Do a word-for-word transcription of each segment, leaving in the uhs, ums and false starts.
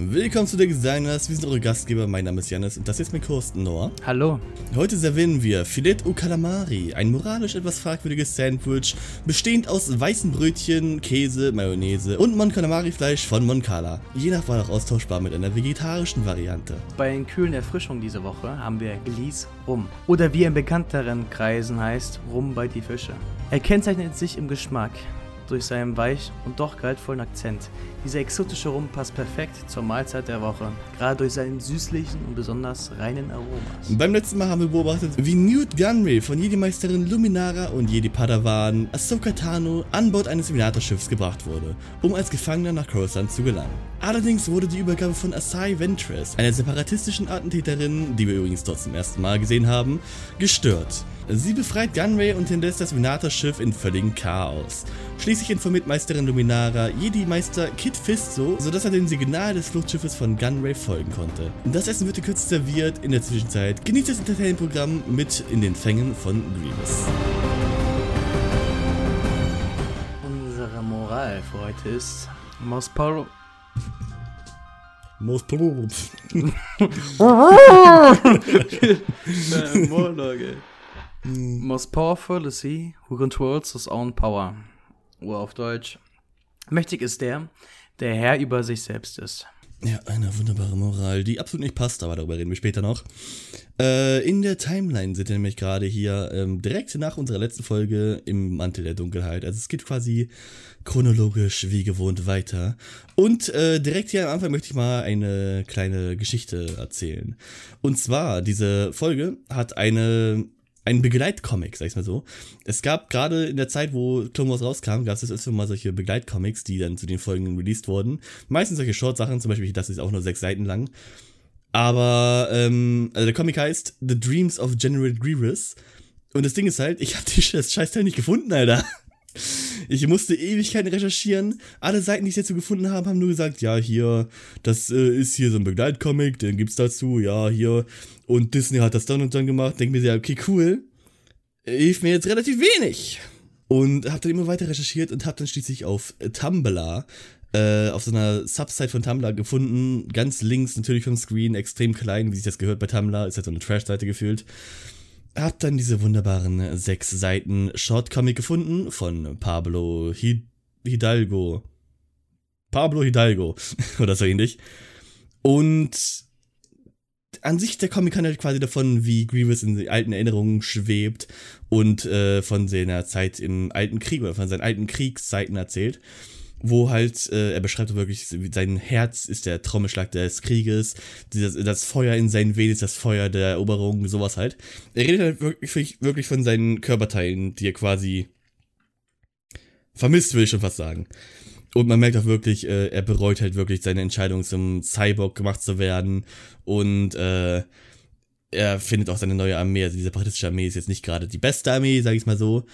Willkommen zu Dex Diner, wir sind eure Gastgeber, mein Name ist Janis und das ist mein Co-Host Noah. Hallo. Heute servieren wir Filet au Calamari, ein moralisch etwas fragwürdiges Sandwich, bestehend aus weißen Brötchen, Käse, Mayonnaise und Mon Calamari-Fleisch von Mon Cala. Je nach Wahl auch austauschbar mit einer vegetarischen Variante. Bei den kühlen Erfrischungen diese Woche haben wir Glees Rum oder wie in bekannteren Kreisen heißt, Rum bei die Fische. Er kennzeichnet sich im Geschmack durch seinen weich und doch gehaltvollen Akzent. Dieser exotische Rum passt perfekt zur Mahlzeit der Woche, gerade durch seinen süßlichen und besonders reinen Aromas. Beim letzten Mal haben wir beobachtet, wie Nute Gunray von Jedi-Meisterin Luminara und Jedi-Padawan Ahsoka Tano an Bord eines Seminator-Schiffs gebracht wurde, um als Gefangener nach Coruscant zu gelangen. Allerdings wurde die Übergabe von Asajj Ventress, einer separatistischen Attentäterin, die wir übrigens dort zum ersten Mal gesehen haben, gestört. Sie befreit Gunray und hinterlässt das Seminator-Schiff in völligem Chaos. Schließlich informiert Meisterin Luminara Jedi-Meister Kit Fisto, sodass er dem Signal des Fluchtschiffes von Gunray folgen konnte. Das Essen wird gekürzt serviert, in der Zwischenzeit genießt das Entertainment-Programm mit in den Fängen von Grievous. Unsere Moral für heute ist Most Power... Most Power... Monologe. Most powerful is he who controls his own power. Oder auf Deutsch. Mächtig ist der, der Herr über sich selbst ist. Ja, eine wunderbare Moral, die absolut nicht passt, aber darüber reden wir später noch. Äh, in der Timeline sind wir nämlich gerade hier ähm, direkt nach unserer letzten Folge im Mantel der Dunkelheit. Also es geht quasi chronologisch wie gewohnt weiter. Und äh, direkt hier am Anfang möchte ich mal eine kleine Geschichte erzählen. Und zwar, diese Folge hat eine... Ein Begleitcomic, sag ich mal so. Es gab gerade in der Zeit, wo Clone Wars rauskam, gab es öfter mal solche Begleitcomics, die dann zu den Folgen released wurden. Meistens solche Short-Sachen, zum Beispiel, das ist auch nur sechs Seiten lang. Aber, ähm, also der Comic heißt The Dreams of General Grievous. Und das Ding ist halt, ich hab das Scheißteil nicht gefunden, Alter. Ich musste Ewigkeiten recherchieren. Alle Seiten, die ich dazu gefunden habe, haben nur gesagt, ja, hier, das äh, ist hier so ein Begleitcomic, den gibt's dazu, ja, hier. Und Disney hat das dann und dann gemacht. Denk mir, ja, okay, cool. Hilft mir jetzt relativ wenig. Und hab dann immer weiter recherchiert und hab dann schließlich auf Tumblr, äh, auf so einer Subsite von Tumblr gefunden. Ganz links natürlich vom Screen, extrem klein, wie sich das gehört bei Tumblr. Ist halt so eine Trash-Seite gefühlt. Hab dann diese wunderbaren sechs Seiten Shortcomic gefunden von Pablo Hidalgo. Pablo Hidalgo oder so ähnlich. Und an sich der Comic handelt quasi davon, wie Grievous in den alten Erinnerungen schwebt und äh, von seiner Zeit im alten Krieg oder von seinen alten Kriegszeiten erzählt. Wo halt, äh, er beschreibt wirklich, sein Herz ist der Trommelschlag des Krieges, das, das Feuer in seinen Venen ist das Feuer der Eroberung, sowas halt. Er redet halt wirklich, wirklich von seinen Körperteilen, die er quasi vermisst, will ich schon fast sagen. Und man merkt auch wirklich, äh, er bereut halt wirklich seine Entscheidung, zum Cyborg gemacht zu werden. Und äh, er findet auch seine neue Armee, also diese separatistische Armee ist jetzt nicht gerade die beste Armee, sag ich mal so.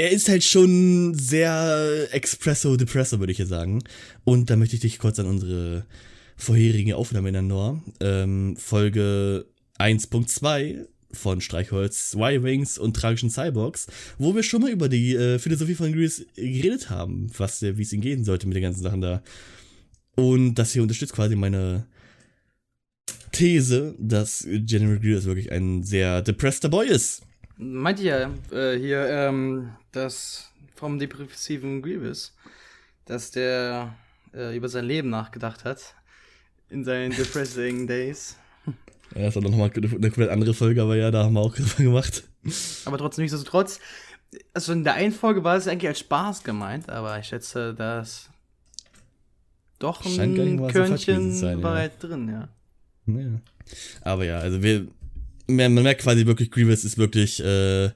Er ist halt schon sehr Expresso-Depresso, würde ich ja sagen. Und da möchte ich dich kurz an unsere vorherige Aufnahme erinnern, Noah. Ähm, Folge eins Punkt zwei von Streichholz, Y-Wings und tragischen Cyborgs, wo wir schon mal über die äh, Philosophie von Grievous geredet haben, was wie es ihm gehen sollte mit den ganzen Sachen da. Und das hier unterstützt quasi meine These, dass General Grievous wirklich ein sehr depresseder Boy ist. Meint ihr äh, hier, ähm, dass vom depressiven Grievous, dass der äh, über sein Leben nachgedacht hat, in seinen depressing days. Ja, das war doch nochmal eine komplett andere Folge, aber ja, da haben wir auch gemacht. Aber trotzdem, nichtsdestotrotz, also in der einen Folge war es eigentlich als Spaß gemeint, aber ich schätze, dass doch ein Körnchen war halt drin, ja. Ja. Aber ja, also wir... Man merkt quasi wirklich, Grievous ist wirklich, äh,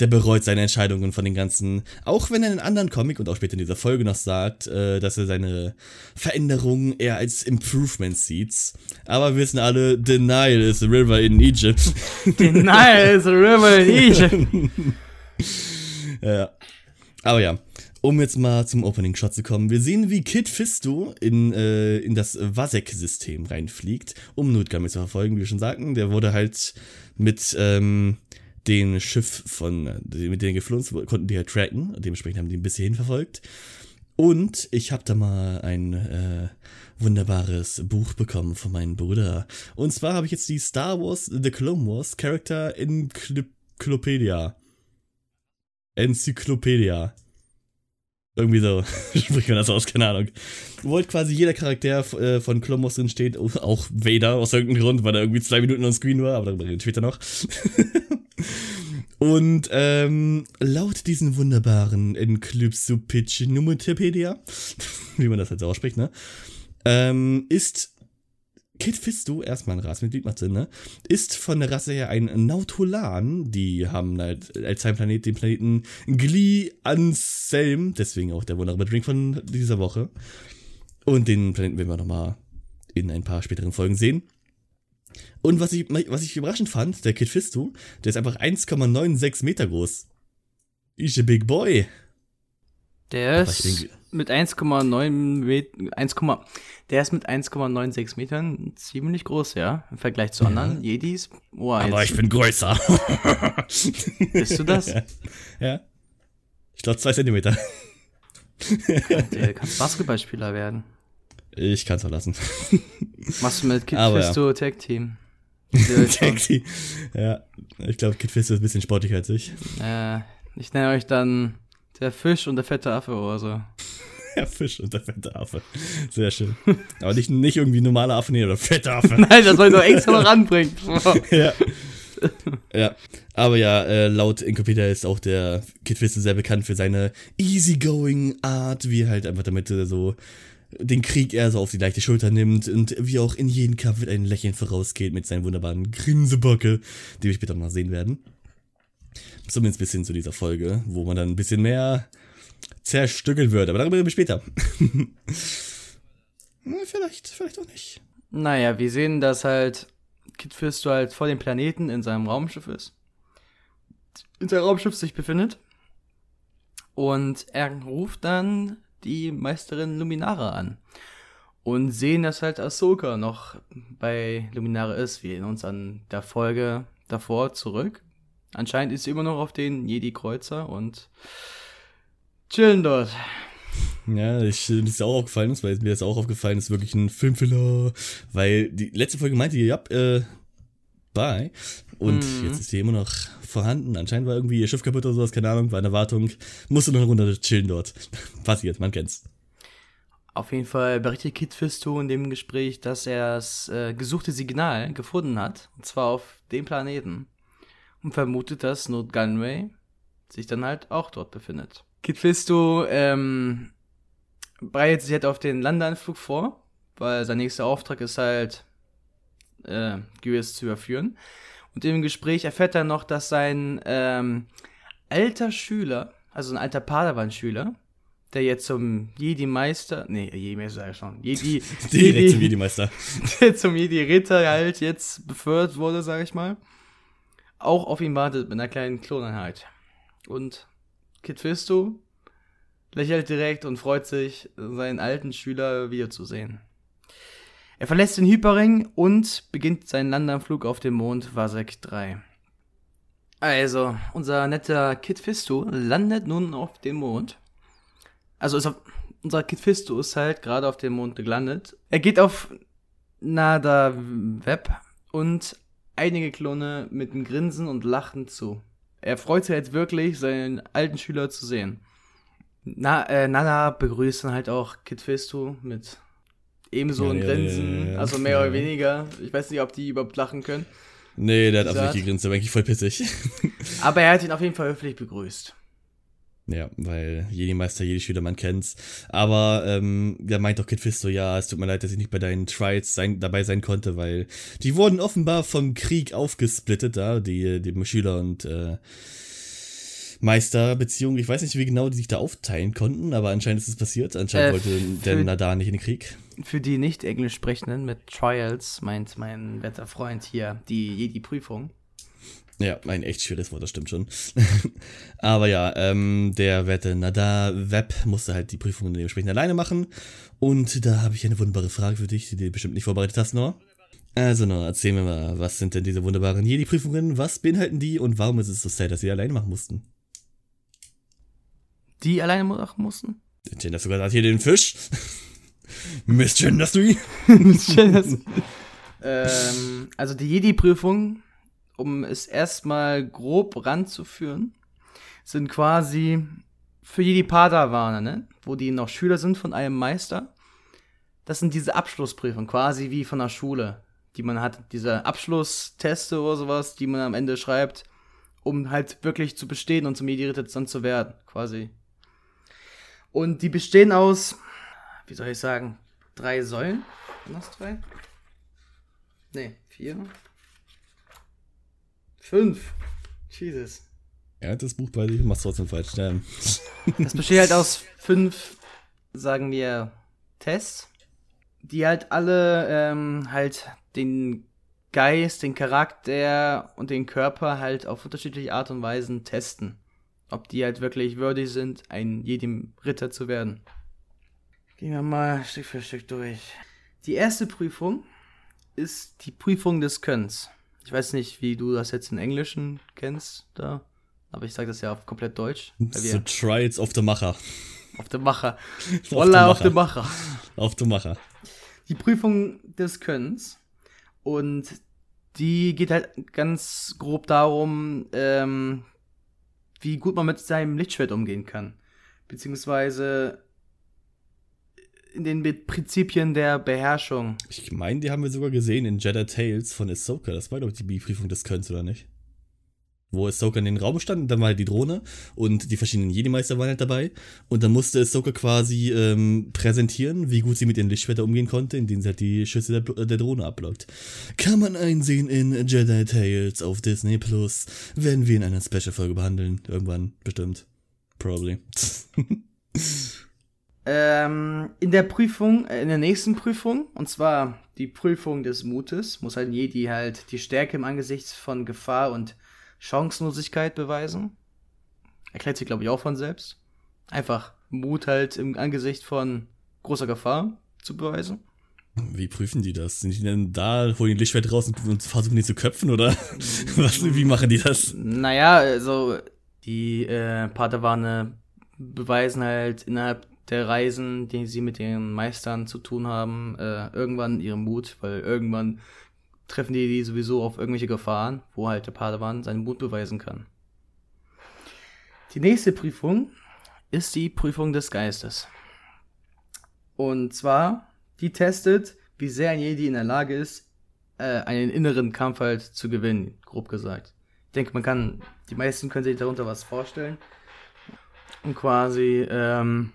der bereut seine Entscheidungen von den ganzen, auch wenn er in einem anderen Comic und auch später in dieser Folge noch sagt, äh, dass er seine Veränderungen eher als Improvements sieht. Aber wir wissen alle, Denial is a river in Egypt. Denial is a river in Egypt. Ja. Aber ja. Um jetzt mal zum Opening-Shot zu kommen. Wir sehen, wie Kit Fisto in, äh, in das Vasek-System reinfliegt, um Nute Gunray zu verfolgen, wie wir schon sagten. Der wurde halt mit ähm, dem Schiff, von, mit denen geflogen konnten die halt tracken. Dementsprechend haben die ein bisschen hinverfolgt. Und ich habe da mal ein äh, wunderbares Buch bekommen von meinem Bruder. Und zwar habe ich jetzt die Star Wars, The Clone Wars Character Encyclopedia. Encyclopedia. Irgendwie so spricht man das aus, keine Ahnung. Wo halt quasi jeder Charakter äh, von Clone Wars drin steht, auch Vader aus irgendeinem Grund, weil er irgendwie zwei Minuten on Screen war, aber darüber reden wir später noch. Und ähm, laut diesen wunderbaren Encyclopedia, wie man das halt so ausspricht, ne, ähm, ist Kit Fisto, erstmal ein Rasenmitglied, macht Sinn, ne, ist von der Rasse her ein Nautolan, die haben halt als Heimplanet den Planeten Glee Anselm, deswegen auch der wunderbare Drink von dieser Woche, und den Planeten werden wir nochmal in ein paar späteren Folgen sehen. Und was ich, was ich überraschend fand, der Kit Fisto, der ist einfach eins Komma neunundsechzig Meter groß. He's a big boy. Der ist denke, mit eins Komma neun Met- eins, der ist mit eins Komma neunundsechzig Metern ziemlich groß, ja, im Vergleich zu anderen ja. Jedis. Oh, aber ich bin größer. Bist du das? Ja. ja. Ich glaube zwei Zentimeter. Du kannst Basketballspieler werden. Ich kann's verlassen. Machst du mit Kit Fisto ja. Tag Team? Tag Team. Ja, ich glaube, Kit Fisto ist ein bisschen sportlicher als ich. Äh, ich nenne euch dann der Fisch und der fette Affe oder so. Der Fisch und der fette Affe. Sehr schön. Aber nicht, nicht irgendwie normaler Affe, nee, oder fette Affe. Nein, das soll ich doch extra noch anbringen. ja. ja, aber ja, äh, laut Encyclopedia ist auch der Kit Fisto sehr bekannt für seine easygoing Art, wie halt einfach damit er so den Krieg eher so auf die leichte Schulter nimmt und wie auch in jedem Kampf mit einem Lächeln vorausgeht mit seinen wunderbaren Grinsebacke, die wir später noch sehen werden. Zumindest bis hin zu dieser Folge, wo man dann ein bisschen mehr zerstückelt wird, aber darüber reden wir später. vielleicht, vielleicht auch nicht. Naja, wir sehen, dass halt Kit Fisto halt vor dem Planeten in seinem Raumschiff ist. In seinem Raumschiff sich befindet. Und er ruft dann die Meisterin Luminara an und sehen, dass halt Ahsoka noch bei Luminara ist. Wir erinnern uns an der Folge davor zurück. Anscheinend ist sie immer noch auf den Jedi-Kreuzer und chillen dort. Ja, ich, das ist auch aufgefallen, weil mir das auch aufgefallen ist, wirklich ein Filmfiller, weil die letzte Folge meinte, ja, äh, bye. Und mm. jetzt ist sie immer noch vorhanden. Anscheinend war irgendwie ihr Schiff kaputt oder sowas, keine Ahnung, war eine Wartung. Musste noch runter chillen dort. Passiert, man kennt's. Auf jeden Fall berichtet Kit Fisto in dem Gespräch, dass er das äh, gesuchte Signal gefunden hat. Und zwar auf dem Planeten. Und vermutet, dass Nute Gunray sich dann halt auch dort befindet. Kit Fisto ähm, bereitet sich halt auf den Landeanflug vor, weil sein nächster Auftrag ist halt, äh, Grievous zu überführen. Und im Gespräch erfährt er noch, dass sein ähm, alter Schüler, also ein alter Padawan-Schüler, der jetzt zum Jedi-Meister, nee, Jedi-Meister sag ich schon, Jedi, direkt Jedi, zum Jedi-Meister, der zum Jedi-Ritter halt jetzt befördert wurde, sag ich mal, auch auf ihn wartet mit einer kleinen Kloneinheit. Und Kit Fisto lächelt direkt und freut sich, seinen alten Schüler wiederzusehen. Er verlässt den Hyperring und beginnt seinen Landeanflug auf dem Mond Vasek drei. Also, unser netter Kit Fisto landet nun auf dem Mond. Also, ist auf, unser Kit Fisto ist halt gerade auf dem Mond gelandet. Er geht auf Nahdar Vebb und einige Klone mit einem Grinsen und Lachen zu. Er freut sich jetzt wirklich, seinen alten Schüler zu sehen. Na, äh, Nahdar begrüßt dann halt auch Kit Fisto mit ebenso ja, ein Grinsen, ja, ja, ja. also mehr oder weniger. Ich weiß nicht, ob die überhaupt lachen können. Nee, der hat absolut nicht gegrinst, der war eigentlich voll pissig. Aber er hat ihn auf jeden Fall höflich begrüßt. Ja, weil Jedi Meister, Jedi Schüler, man kennt's. Aber ähm, da meint doch Kit Fisto, ja, es tut mir leid, dass ich nicht bei deinen Trials sein, dabei sein konnte, weil die wurden offenbar vom Krieg aufgesplittet, da, die, die Schüler und äh, Meisterbeziehung. Ich weiß nicht, wie genau die sich da aufteilen konnten, aber anscheinend ist es passiert. Anscheinend äh, wollte f- der Nahdar nicht in den Krieg. Für die nicht Englisch sprechenden mit Trials meint mein werter Freund hier die Jedi-Prüfung. Ja, ein echt schwieriges Wort, das stimmt schon. aber ja, ähm, der werte Nahdar Vebb musste halt die Prüfung dementsprechend alleine machen. Und da habe ich eine wunderbare Frage für dich, die du bestimmt nicht vorbereitet hast, Noah. Also Noah, erzähl mir mal, was sind denn diese wunderbaren Jedi-Prüfungen, was beinhalten die und warum ist es so sad, dass sie alleine machen mussten? Die alleine machen mussten? Genders sogar hat hier den Fisch. Missgenderst du ihn? Missgenderst ähm, Also die Jedi-Prüfung, um es erstmal grob ranzuführen, sind quasi für Jedi Padawane, ne? Wo die noch Schüler sind von einem Meister. Das sind diese Abschlussprüfungen, quasi wie von der Schule, die man hat, diese Abschlussteste oder sowas, die man am Ende schreibt, um halt wirklich zu bestehen und zum Jedi-Ritter dann zu werden, quasi. Und die bestehen aus, wie soll ich sagen, drei Säulen. Noch drei? Ne, vier. Fünf. Jesus. Er hat das Buch bei sich und macht es trotzdem falsch. Ja. Das besteht halt aus fünf, sagen wir, Tests, die halt alle ähm, halt den Geist, den Charakter und den Körper halt auf unterschiedliche Art und Weisen testen. Ob die halt wirklich würdig sind, ein jedem Ritter zu werden. Gehen wir mal Stück für Stück durch. Die erste Prüfung ist die Prüfung des Könnens. Ich weiß nicht, wie du das jetzt in Englischen kennst, da, aber ich sage das ja auf komplett Deutsch. The Trials of the Macher. Auf dem Macher. Wallah, auf dem Macher. Auf dem Macher. Die Prüfung des Könnens. Und die geht halt ganz grob darum, ähm, wie gut man mit seinem Lichtschwert umgehen kann. Beziehungsweise in den Prinzipien der Beherrschung. Ich meine, die haben wir sogar gesehen in Jedi Tales von Ahsoka. Das war doch die Prüfung des Könnens, oder nicht? Wo Ahsoka in den Raum stand und dann war halt die Drohne und die verschiedenen Jedi-Meister waren halt dabei und dann musste Ahsoka quasi ähm, präsentieren, wie gut sie mit den Lichtschwertern umgehen konnte, indem sie halt die Schüsse der, der Drohne abblockt. Kann man einsehen in Jedi Tales auf Disney Plus, werden wir in einer Special-Folge behandeln, irgendwann bestimmt, probably. ähm, in der Prüfung, in der nächsten Prüfung, und zwar die Prüfung des Mutes, muss halt Jedi halt die Stärke im Angesicht von Gefahr und Chancenlosigkeit beweisen. Erklärt sich, glaube ich, auch von selbst. Einfach Mut halt im Angesicht von großer Gefahr zu beweisen. Wie prüfen die das? Sind die denn da, holen die ein Lichtschwert raus und versuchen die zu köpfen, oder? Was, wie machen die das? Naja, also die äh, Padawane beweisen halt innerhalb der Reisen, die sie mit ihren Meistern zu tun haben, äh, irgendwann ihren Mut, weil irgendwann treffen die die sowieso auf irgendwelche Gefahren, wo halt der Padawan seinen Mut beweisen kann. Die nächste Prüfung ist die Prüfung des Geistes. Und zwar, die testet, wie sehr ein Jedi in der Lage ist, äh, einen inneren Kampf halt zu gewinnen, grob gesagt. Ich denke, man kann, die meisten können sich darunter was vorstellen. Und quasi ähm,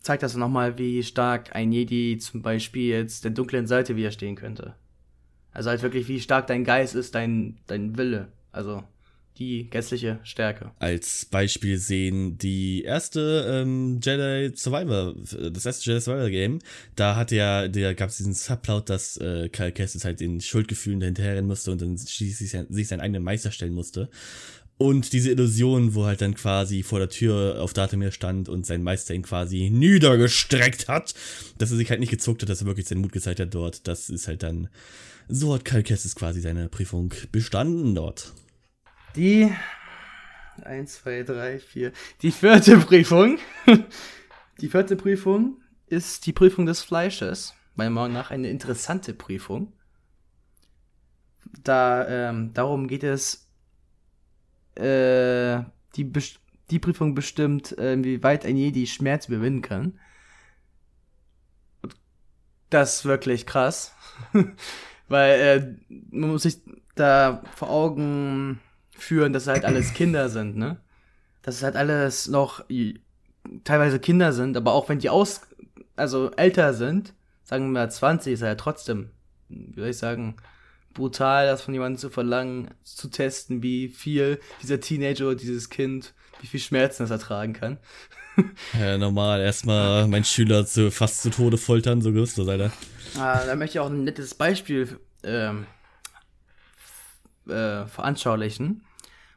zeigt das nochmal, wie stark ein Jedi zum Beispiel jetzt der dunklen Seite widerstehen könnte. Also halt wirklich, wie stark dein Geist ist, dein, dein Wille, also die geistliche Stärke. Als Beispiel sehen die erste ähm, Jedi Survivor, das erste Jedi Survivor Game, da hat ja, da gab es diesen Subplot, dass äh, Cal Kestis halt in Schuldgefühlen dahinterherrennen musste und dann sich, sich seinen eigenen Meister stellen musste. Und diese Illusion, wo halt dann quasi vor der Tür auf Dathomir stand und sein Meister ihn quasi niedergestreckt hat, dass er sich halt nicht gezuckt hat, dass er wirklich seinen Mut gezeigt hat dort, das ist halt dann, so hat Cal Kestis quasi seine Prüfung bestanden dort. Die, eins, zwei, drei, vier, die vierte Prüfung, die vierte Prüfung ist die Prüfung des Fleisches, meiner Meinung nach eine interessante Prüfung. Da, ähm, darum geht es, Die, Best- die Prüfung bestimmt, inwieweit ein Jedi Schmerz überwinden kann. Das ist wirklich krass. Weil äh, man muss sich da vor Augen führen, dass halt alles Kinder sind, ne? Dass halt alles noch teilweise Kinder sind, aber auch wenn die aus, also älter sind, sagen wir zwanzig, ist er ja trotzdem, wie soll ich sagen, brutal, das von jemandem zu verlangen, zu testen, wie viel dieser Teenager oder dieses Kind, wie viel Schmerzen das ertragen kann. Ja, normal, erstmal meinen Schüler zu, fast zu Tode foltern, so gewiss, leider. Ah, da möchte ich auch ein nettes Beispiel ähm, äh, veranschaulichen.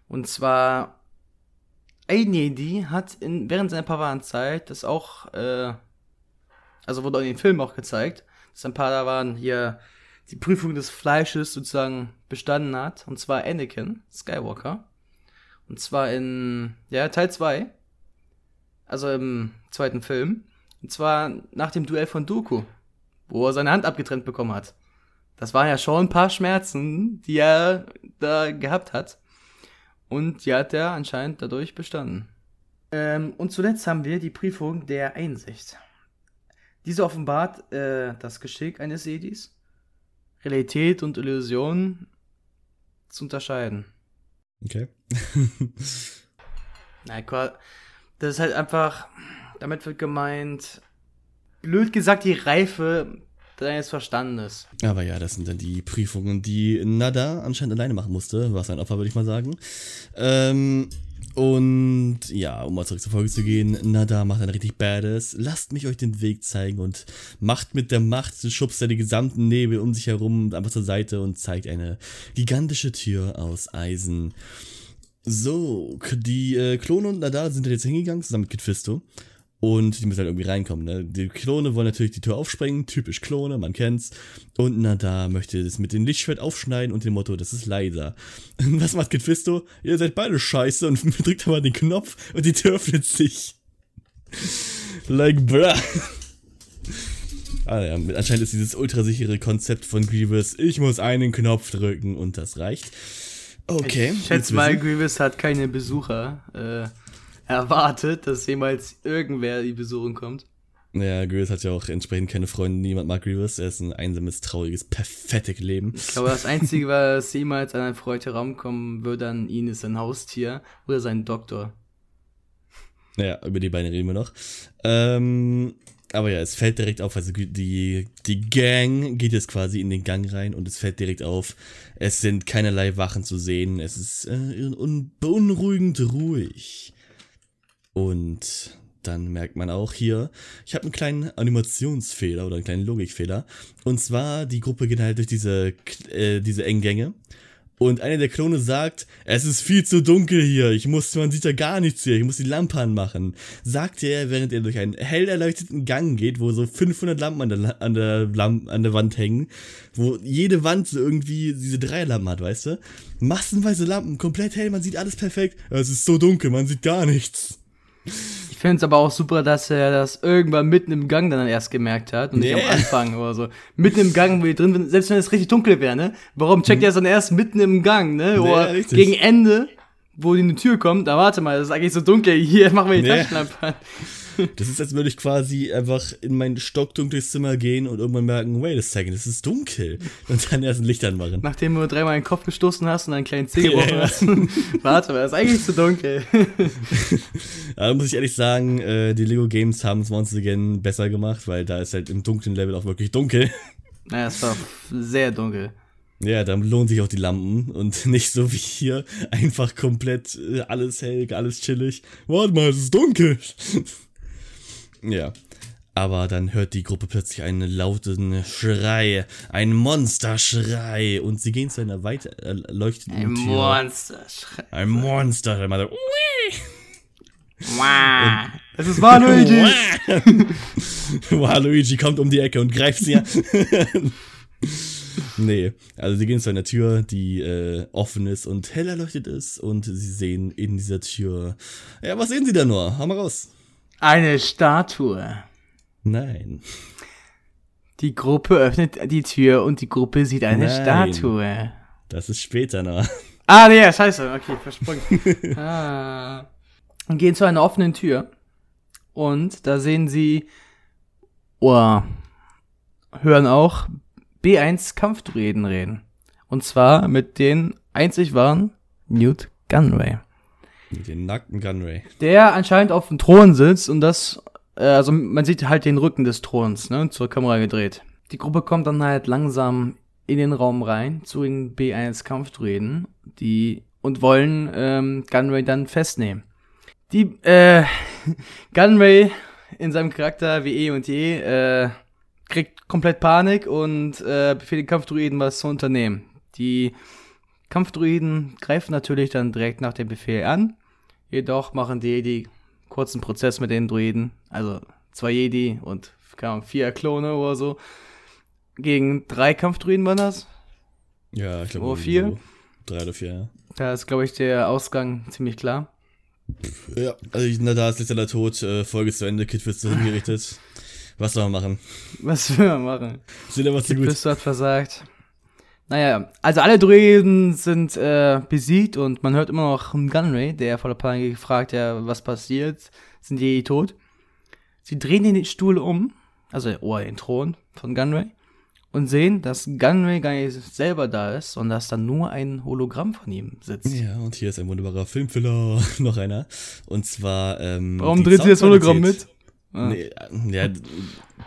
Und zwar, ein Jedi hat in, während seiner Padawan-Zeit das auch, äh, also wurde in den Filmen auch gezeigt, dass ein Padawan hier die Prüfung des Fleisches sozusagen bestanden hat, und zwar Anakin Skywalker. Und zwar in, ja, Teil zwei. also im zweiten Film. Und zwar nach dem Duell von Dooku, wo er seine Hand abgetrennt bekommen hat. Das waren ja schon ein paar Schmerzen, die er da gehabt hat. Und die hat er anscheinend dadurch bestanden. Ähm, und zuletzt haben wir die Prüfung der Einsicht. Diese offenbart äh, das Geschick eines Jedis, Realität und Illusion zu unterscheiden. Okay. Na, das ist halt einfach, damit wird gemeint, blöd gesagt, die Reife deines Verstandes. Aber ja, das sind dann die Prüfungen, die Nahdar anscheinend alleine machen musste. War sein Opfer, würde ich mal sagen. Ähm, und ja, um mal zurück zur Folge zu gehen, Nahdar macht ein richtig Badass. Lasst mich euch den Weg zeigen und macht mit der Macht, schubst er den gesamten Nebel um sich herum einfach zur Seite und zeigt eine gigantische Tür aus Eisen. So, die äh, Klone und Nahdar sind jetzt hingegangen, zusammen mit Kit Fisto. Und die müssen halt irgendwie reinkommen, ne? Die Klone wollen natürlich die Tür aufsprengen, typisch Klone, man kennt's. Und Nahdar möchte das mit dem Lichtschwert aufschneiden und dem Motto, das ist leiser. Was macht Kit Fisto? Ihr seid beide scheiße und drückt aber den Knopf und die Tür öffnet sich. Like, bruh. Ah ja, anscheinend ist dieses ultrasichere Konzept von Grievous, ich muss einen Knopf drücken und das reicht. Okay. Ich schätze mal, Grievous hat keine Besucher, äh... erwartet, dass jemals irgendwer die besuchen kommt. Naja, Grievous hat ja auch entsprechend keine Freunde, niemand mag Grievous. Er ist ein einsames, trauriges, perfektes Leben. Ich glaube, das Einzige, was jemals an einen Freude raumkommen würde an ihn, ist ein Haustier oder sein Doktor. Naja, über die beiden reden wir noch. Ähm, aber ja, es fällt direkt auf, also die, die Gang geht jetzt quasi in den Gang rein und es fällt direkt auf, es sind keinerlei Wachen zu sehen, es ist äh, beunruhigend ruhig. Und dann merkt man auch hier, ich habe einen kleinen Animationsfehler oder einen kleinen Logikfehler. Und zwar, die Gruppe geht halt durch diese, äh, diese engen Gänge. Und einer der Klone sagt, es ist viel zu dunkel hier, ich muss, man sieht ja gar nichts hier, ich muss die Lampe anmachen. Sagt er, während er durch einen hell erleuchteten Gang geht, wo so fünfhundert Lampen an der, an der, Lamp, an der Wand hängen, wo jede Wand so irgendwie diese drei Lampen hat, weißt du? Massenweise Lampen, komplett hell, man sieht alles perfekt. Es ist so dunkel, man sieht gar nichts. Ich finde es aber auch super, dass er das irgendwann mitten im Gang dann erst gemerkt hat und nee. nicht am Anfang oder so. Mitten im Gang, wo wir drin sind, selbst wenn es richtig dunkel wäre, ne? Warum checkt mhm. er es dann erst mitten im Gang, ne? Nee, oder richtig. Gegen Ende, wo die in die Tür kommt, da warte mal, das ist eigentlich so dunkel, hier machen wir die nee. Taschenlampe an. Das ist, als würde ich quasi einfach in mein stockdunkles Zimmer gehen und irgendwann merken, wait a second, es ist dunkel. Und dann erst ein Licht anmachen. Nachdem du dreimal in den Kopf gestoßen hast und einen kleinen Zeh gebrochen yeah. hast. Warte mal, es ist eigentlich zu dunkel. Da muss ich ehrlich sagen, die Lego Games haben es once again besser gemacht, weil da ist halt im dunklen Level auch wirklich dunkel. Naja, es war sehr dunkel. Ja, dann lohnen sich auch die Lampen und nicht so wie hier einfach komplett alles hell, alles chillig. Warte mal, es ist dunkel. Ja, aber dann hört die Gruppe plötzlich einen lauten Schrei, einen Monsterschrei und sie gehen zu einer weit erleuchteten Tür. Ein Monsterschrei. Ein Monster, der Mann sagt, Wah! Es ist Waluigi! Waluigi kommt um die Ecke und greift sie an. Nee, also sie gehen zu einer Tür, die äh, offen ist und hell erleuchtet ist und sie sehen in dieser Tür, ja, was sehen sie da nur? Hau mal raus. Eine Statue. Nein. Die Gruppe öffnet die Tür und die Gruppe sieht eine Nein. Statue. Das ist später noch. Ah, nee, scheiße. Okay, versprungen. ah. Und gehen zu einer offenen Tür. Und da sehen sie, oh, hören auch B eins Kampfdruiden reden. Und zwar mit den einzig wahren Nute Gunray. Den nackten Gunray. Der anscheinend auf dem Thron sitzt und das, äh, also man sieht halt den Rücken des Throns, ne, zur Kamera gedreht. Die Gruppe kommt dann halt langsam in den Raum rein, zu den B eins Kampfdruiden, die, und wollen, ähm, Gunray dann festnehmen. Die, äh, Gunray in seinem Charakter wie eh und je, äh, kriegt komplett Panik und, äh, befiehlt den Kampfdruiden was zu unternehmen. Die Kampfdruiden greifen natürlich dann direkt nach dem Befehl an. Jedoch machen die Jedi kurzen Prozess mit den Druiden, also zwei Jedi und vier Klone oder so, gegen drei Kampfdruiden waren das? Ja, ich glaube, vier. Drei oder vier, ja. Da ist, glaube ich, der Ausgang ziemlich klar. Ja, also Nahdar ist letzter tot, äh, Folge zu Ende, Kit Fisto hingerichtet. Was soll man machen? Was will man machen? Sind aber zu gut. Kit Fisto hat versagt. Naja, also alle Droiden sind äh, besiegt und man hört immer noch Gunray, der voller Panik fragt, ja, was passiert? Sind die eh tot? Sie drehen den Stuhl um, also oh, den Thron von Gunray, und sehen, dass Gunray gar nicht selber da ist, sondern dass da nur ein Hologramm von ihm sitzt. Ja, und hier ist ein wunderbarer Filmfiller, noch einer. Und zwar, ähm... Warum dreht sie das Hologramm mit? Ah. Nee, ja,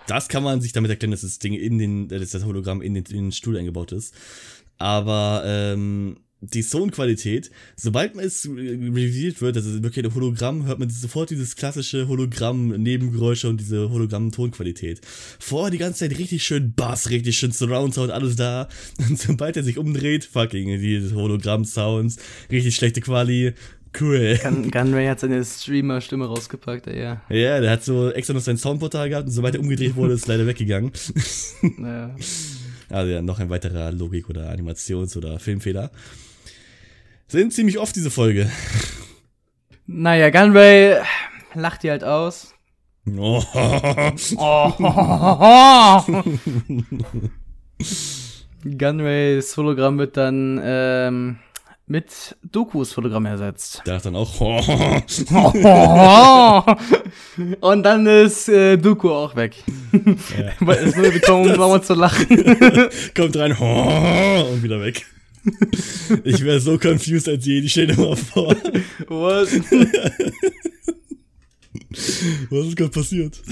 das kann man sich damit erklären, dass das Ding in den, dass das Hologramm in den, in den Stuhl eingebaut ist. Aber, ähm... die Soundqualität, sobald man es revealed wird, also wirklich ein Hologramm, hört man sofort dieses klassische Hologramm-Nebengeräusche und diese Hologramm-Tonqualität. Vorher die ganze Zeit richtig schön Bass, richtig schön Surround-Sound, alles da. Und sobald er sich umdreht, fucking, die Hologramm-Sounds, richtig schlechte Quali, cool. Gun- Gunray hat seine Streamer-Stimme rausgepackt, ey, ja. Ja, der hat so extra noch sein Soundportal gehabt und sobald er umgedreht wurde, ist leider weggegangen. Naja. Also ja, noch ein weiterer Logik- oder Animations- oder Filmfehler. Sind ziemlich oft diese Folge. Naja, Gunray lacht die halt aus. Oh. Oh. Gunrays Hologramm wird dann ähm, mit Dookus Hologramm ersetzt. Der hat dann auch. Und dann ist äh, Dooku auch weg. Ja. Ist nur gekommen, um zu lachen. Kommt rein und wieder weg. Ich wäre so confused als je, die stehen immer vor. What? Was ist gerade passiert?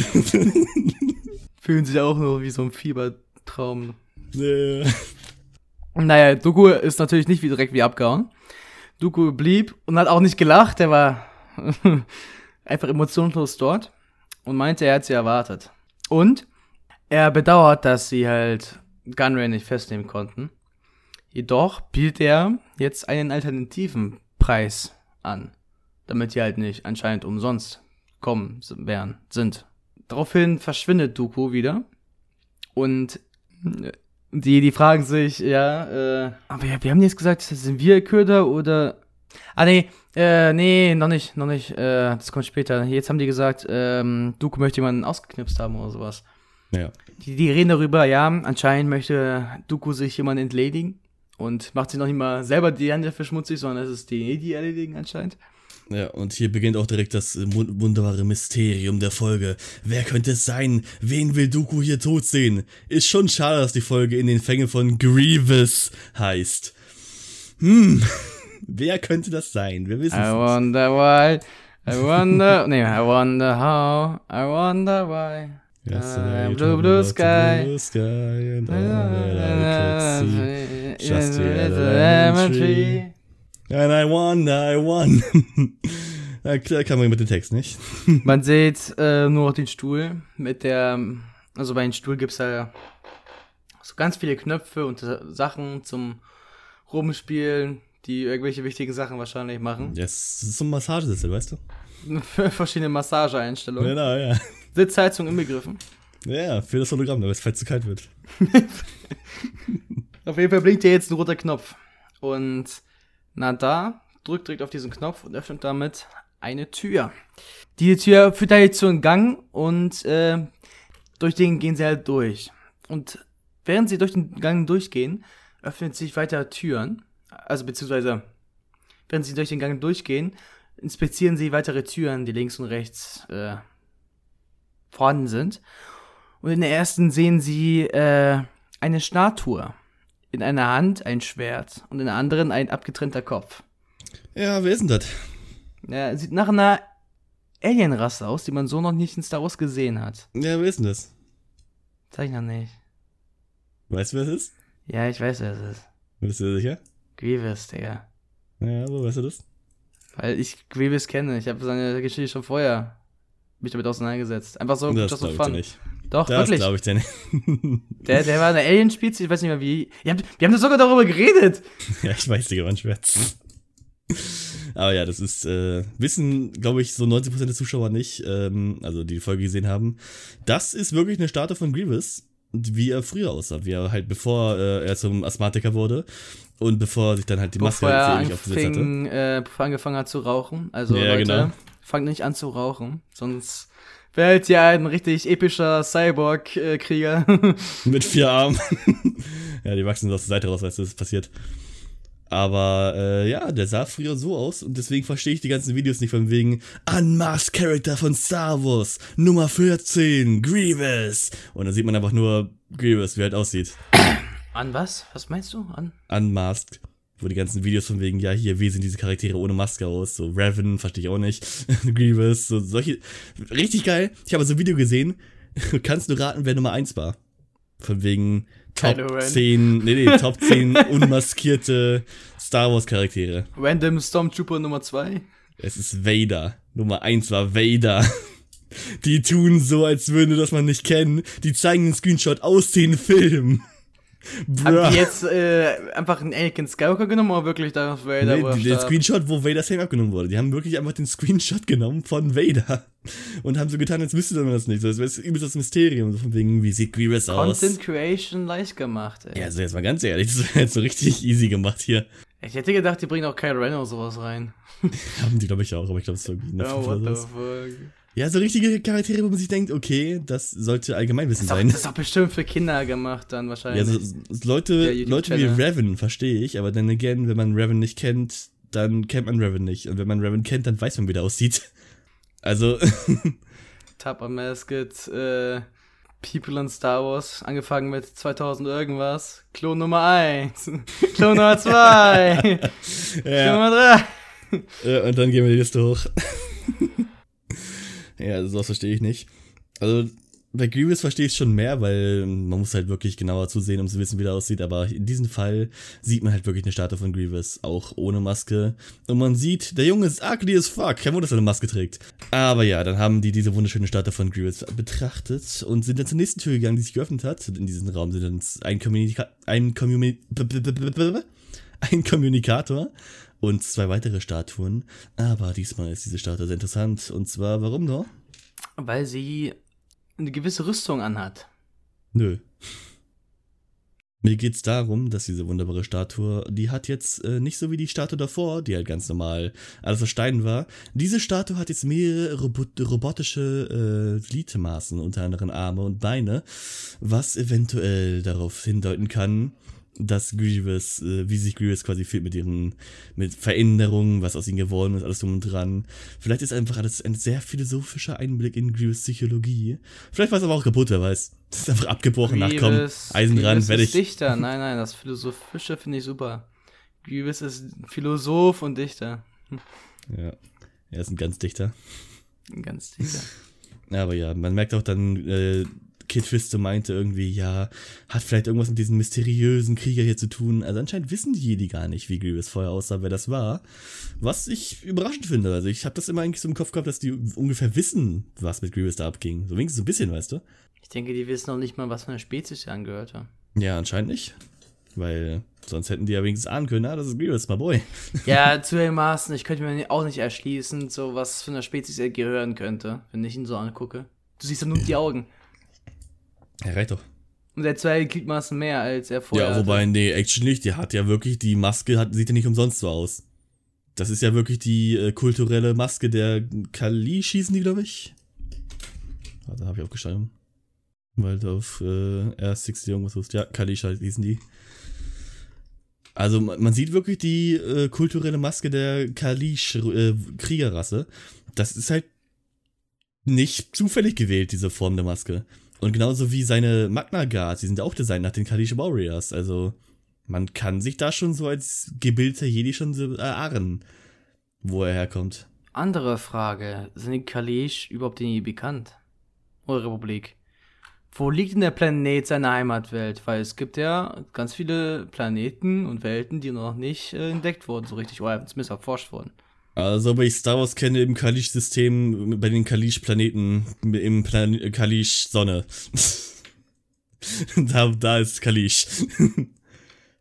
Fühlen sich auch nur wie so ein Fiebertraum. Yeah. Naja, Dooku ist natürlich nicht wie direkt wie abgehauen. Dooku blieb und hat auch nicht gelacht, der war einfach emotionslos dort und meinte, er hat sie erwartet. Und er bedauert, dass sie halt Gunray nicht festnehmen konnten. Jedoch bietet er jetzt einen alternativen Preis an, damit die halt nicht anscheinend umsonst kommen wären, sind. Daraufhin verschwindet Dooku wieder und die, die fragen sich, ja, äh, aber wir, wir haben jetzt gesagt, sind wir Köder oder... Ah, nee, äh, nee, noch nicht, noch nicht, äh, das kommt später. Jetzt haben die gesagt, ähm, Dooku möchte jemanden ausgeknipst haben oder sowas. Ja. Die, die reden darüber, ja, anscheinend möchte Dooku sich jemanden entledigen. Und macht sich noch nicht mal selber die Hände für schmutzig, sondern es ist die, die erledigen anscheinend. Ja, und hier beginnt auch direkt das wunderbare Mysterium der Folge. Wer könnte es sein? Wen will Dooku hier tot sehen? Ist schon schade, dass die Folge in den Fängen von Grievous heißt. Hm, wer könnte das sein? Wir wissen es nicht. I wonder why, I wonder, nee, I wonder how, I wonder why. Yesterday, blue, blue sky, blue sky, and all that I could see, just the elementary, and I won, I won. Da kann man mit dem Text nicht. Man sieht äh, nur noch den Stuhl mit der, also bei dem Stuhl gibt's da so ganz viele Knöpfe und Sachen zum Rumspielen, die irgendwelche wichtigen Sachen wahrscheinlich machen. Yes, das ist so ein Massagesessel, weißt du? Für verschiedene Massageeinstellungen. Genau, ja. Sitzheizung inbegriffen. Ja, für das Hologramm, damit es falls zu kalt wird. Auf jeden Fall blinkt hier jetzt ein roter Knopf. Und Nahdar drückt direkt auf diesen Knopf und öffnet damit eine Tür. Die Tür führt da jetzt zu einem Gang und äh, durch den gehen sie halt durch. Und während sie durch den Gang durchgehen, öffnen sich weiter Türen. Also beziehungsweise, während sie durch den Gang durchgehen, inspizieren sie weitere Türen, die links und rechts äh, vorhanden sind. Und in der ersten sehen sie äh, eine Statue. In einer Hand ein Schwert und in der anderen ein abgetrennter Kopf. Ja, wer ist denn das? Ja, sieht nach einer Alienrasse aus, die man so noch nicht in Star Wars gesehen hat. Ja, wer ist denn das? Zeig noch nicht. Weißt du, wer es ist? Ja, ich weiß, wer es ist. Bist du sicher? Grievous, Digga. Ja, wo weißt du das? Weil ich Grievous kenne. Ich habe seine Geschichte schon vorher mich damit auseinandergesetzt. Einfach so, das just for fun. Nicht. Doch, das wirklich. Das glaube ich dir nicht. Der, der war eine Alien-Spezies, ich weiß nicht mehr wie. Wir haben, wir haben sogar darüber geredet. Ja, ich weiß, Digga, wann schwärzt. Aber ja, das ist, äh, wissen, glaube ich, so neunzig Prozent der Zuschauer nicht, ähm, also die die Folge gesehen haben. Das ist wirklich eine Statue von Grievous. wie er früher aussah, wie er halt bevor äh, er zum Asthmatiker wurde und bevor sich dann halt die Maske halt ewig aufgesetzt hatte. Äh, bevor er angefangen hat zu rauchen, also ja, Leute, genau. Fangt nicht an zu rauchen, sonst werdet ihr ein richtig epischer Cyborg-Krieger. Mit vier Armen. Ja, die wachsen aus der Seite raus, weißt du, das ist passiert. Aber, äh, ja, der sah früher so aus und deswegen verstehe ich die ganzen Videos nicht von wegen Unmasked Character von Star Wars, Nummer vierzehn, Grievous. Und dann sieht man einfach nur Grievous, wie er halt aussieht. An was? Was meinst du? An? Unmasked. Wo die ganzen Videos von wegen, ja, hier, wie sehen diese Charaktere ohne Maske aus? So Revan, verstehe ich auch nicht. Grievous, so solche. Richtig geil. Ich habe so ein Video gesehen. Kannst du raten, wer Nummer eins war? Von wegen Top zehn, nee, nee, Top zehn unmaskierte Star Wars Charaktere. Random Stormtrooper Nummer zwei? Es ist Vader. Nummer eins war Vader. Die tun so, als würde das man nicht kennen. Die zeigen einen Screenshot aus den Filmen. Haben die jetzt äh, einfach einen Anakin Skywalker genommen oder wirklich Darth Vader? Nee, den Screenshot, wo Vaders Helm abgenommen wurde. Die haben wirklich einfach den Screenshot genommen von Vader. Und haben so getan, als wüsste man das nicht. Das ist übelst das Mysterium. So von wegen, wie sieht Grievous aus? Content Creation leicht gemacht, ey. Ja, also jetzt mal ganz ehrlich, das wäre jetzt so richtig easy gemacht hier. Ich hätte gedacht, die bringen auch Kylo Ren oder sowas rein. Haben die, glaube ich, auch, aber ich glaube, es ist irgendwie eine oh, what the fuck. Ja, so richtige Charaktere, wo man sich denkt, okay, das sollte Allgemeinwissen das sein. Auch, das ist doch bestimmt für Kinder gemacht dann wahrscheinlich. Ja, so, Leute, Leute wie Revan verstehe ich, aber dann again, wenn man Revan nicht kennt, dann kennt man Revan nicht. Und wenn man Revan kennt, dann weiß man, wie der aussieht. Also Top-Amasked äh, People in Star Wars, angefangen mit zweitausend irgendwas. Klon Nummer eins, Klon Nummer zwei, Klon Nummer drei. Ja, und dann gehen wir die Liste hoch. Ja, sowas verstehe ich nicht. Also, bei Grievous verstehe ich es schon mehr, weil man muss halt wirklich genauer zusehen, um zu wissen, wie der aussieht. Aber in diesem Fall sieht man halt wirklich eine Statue von Grievous, auch ohne Maske. Und man sieht, der Junge ist ugly as fuck. Kein Wunder, dass er eine Maske trägt. Aber ja, dann haben die diese wunderschöne Statue von Grievous betrachtet und sind dann zur nächsten Tür gegangen, die sich geöffnet hat. In diesem Raum sind dann ein, Kommunika- ein, Kommuni- ein Kommunikator und zwei weitere Statuen, aber diesmal ist diese Statue sehr interessant. Und zwar, warum doch? Weil sie eine gewisse Rüstung anhat. Nö. Mir geht's darum, dass diese wunderbare Statue, die hat jetzt äh, nicht so wie die Statue davor, die halt ganz normal alles aus Stein war. Diese Statue hat jetzt mehrere robot- robotische äh, Gliedmaßen, unter anderem Arme und Beine, was eventuell darauf hindeuten kann, dass Grievous, äh, wie sich Grievous quasi fühlt mit ihren, mit Veränderungen, was aus ihm geworden ist, alles drum und dran. Vielleicht ist einfach alles ein sehr philosophischer Einblick in Grievous' Psychologie. Vielleicht war es aber auch kaputt, wer weiß. Das ist einfach abgebrochen, nachkommen, Eisen Grievous dran, fertig. Ist Dichter, nein, nein, das Philosophische finde ich super. Grievous ist Philosoph und Dichter. Hm. Ja, er ist ein ganz Dichter. Ein ganz Dichter. Aber ja, man merkt auch dann, äh, Kit Fisto meinte irgendwie, ja, hat vielleicht irgendwas mit diesem mysteriösen Krieger hier zu tun. Also anscheinend wissen die Jedi gar nicht, wie Grievous vorher aussah, wer das war. Was ich überraschend finde. Also ich habe das immer eigentlich so im Kopf gehabt, dass die ungefähr wissen, was mit Grievous da abging. So wenigstens so ein bisschen, weißt du? Ich denke, die wissen noch nicht mal, was für eine Spezies er angehörte. Ja, anscheinend nicht. Weil sonst hätten die ja wenigstens ahnen können, na, das ist Grievous, my boy. Ja, zu dem Maßen, ich könnte mir auch nicht erschließen, so was für eine Spezies er gehören könnte, wenn ich ihn so angucke. Du siehst ja nur die Augen. Ja, reicht doch. Und er hat zwei Gliedmaßen mehr, als er vorher Ja, wobei, hatte. Nee, Action nicht. Der hat ja wirklich, die Maske hat, sieht ja nicht umsonst so aus. Das ist ja wirklich die äh, kulturelle Maske der Kaleesh, schießen die, glaube ich. Warte, habe ich aufgeschrieben. Weil du auf äh, R sechzig irgendwas wusst. Ja, Kaleesh hießen die. Also man, man sieht wirklich die äh, kulturelle Maske der Kaleesh-Kriegerrasse. Äh, das ist halt nicht zufällig gewählt, diese Form der Maske. Und genauso wie seine Magna Guards, die sind ja auch designt nach den Kaleesh Warriors. Also man kann sich da schon so als gebildeter Jedi schon so erahnen, wo er herkommt. Andere Frage, sind die Kaleesh überhaupt in je bekannt? Oder Republik? Wo liegt denn der Planet seiner Heimatwelt? Weil es gibt ja ganz viele Planeten und Welten, die noch nicht äh, entdeckt wurden, so richtig, oder zumindest erforscht wurden. Also, weil ich Star Wars kenne, im Kaleesh-System, bei den Kaleesh-Planeten, im Plan- Kaleesh-Sonne. da, da ist Kaleesh.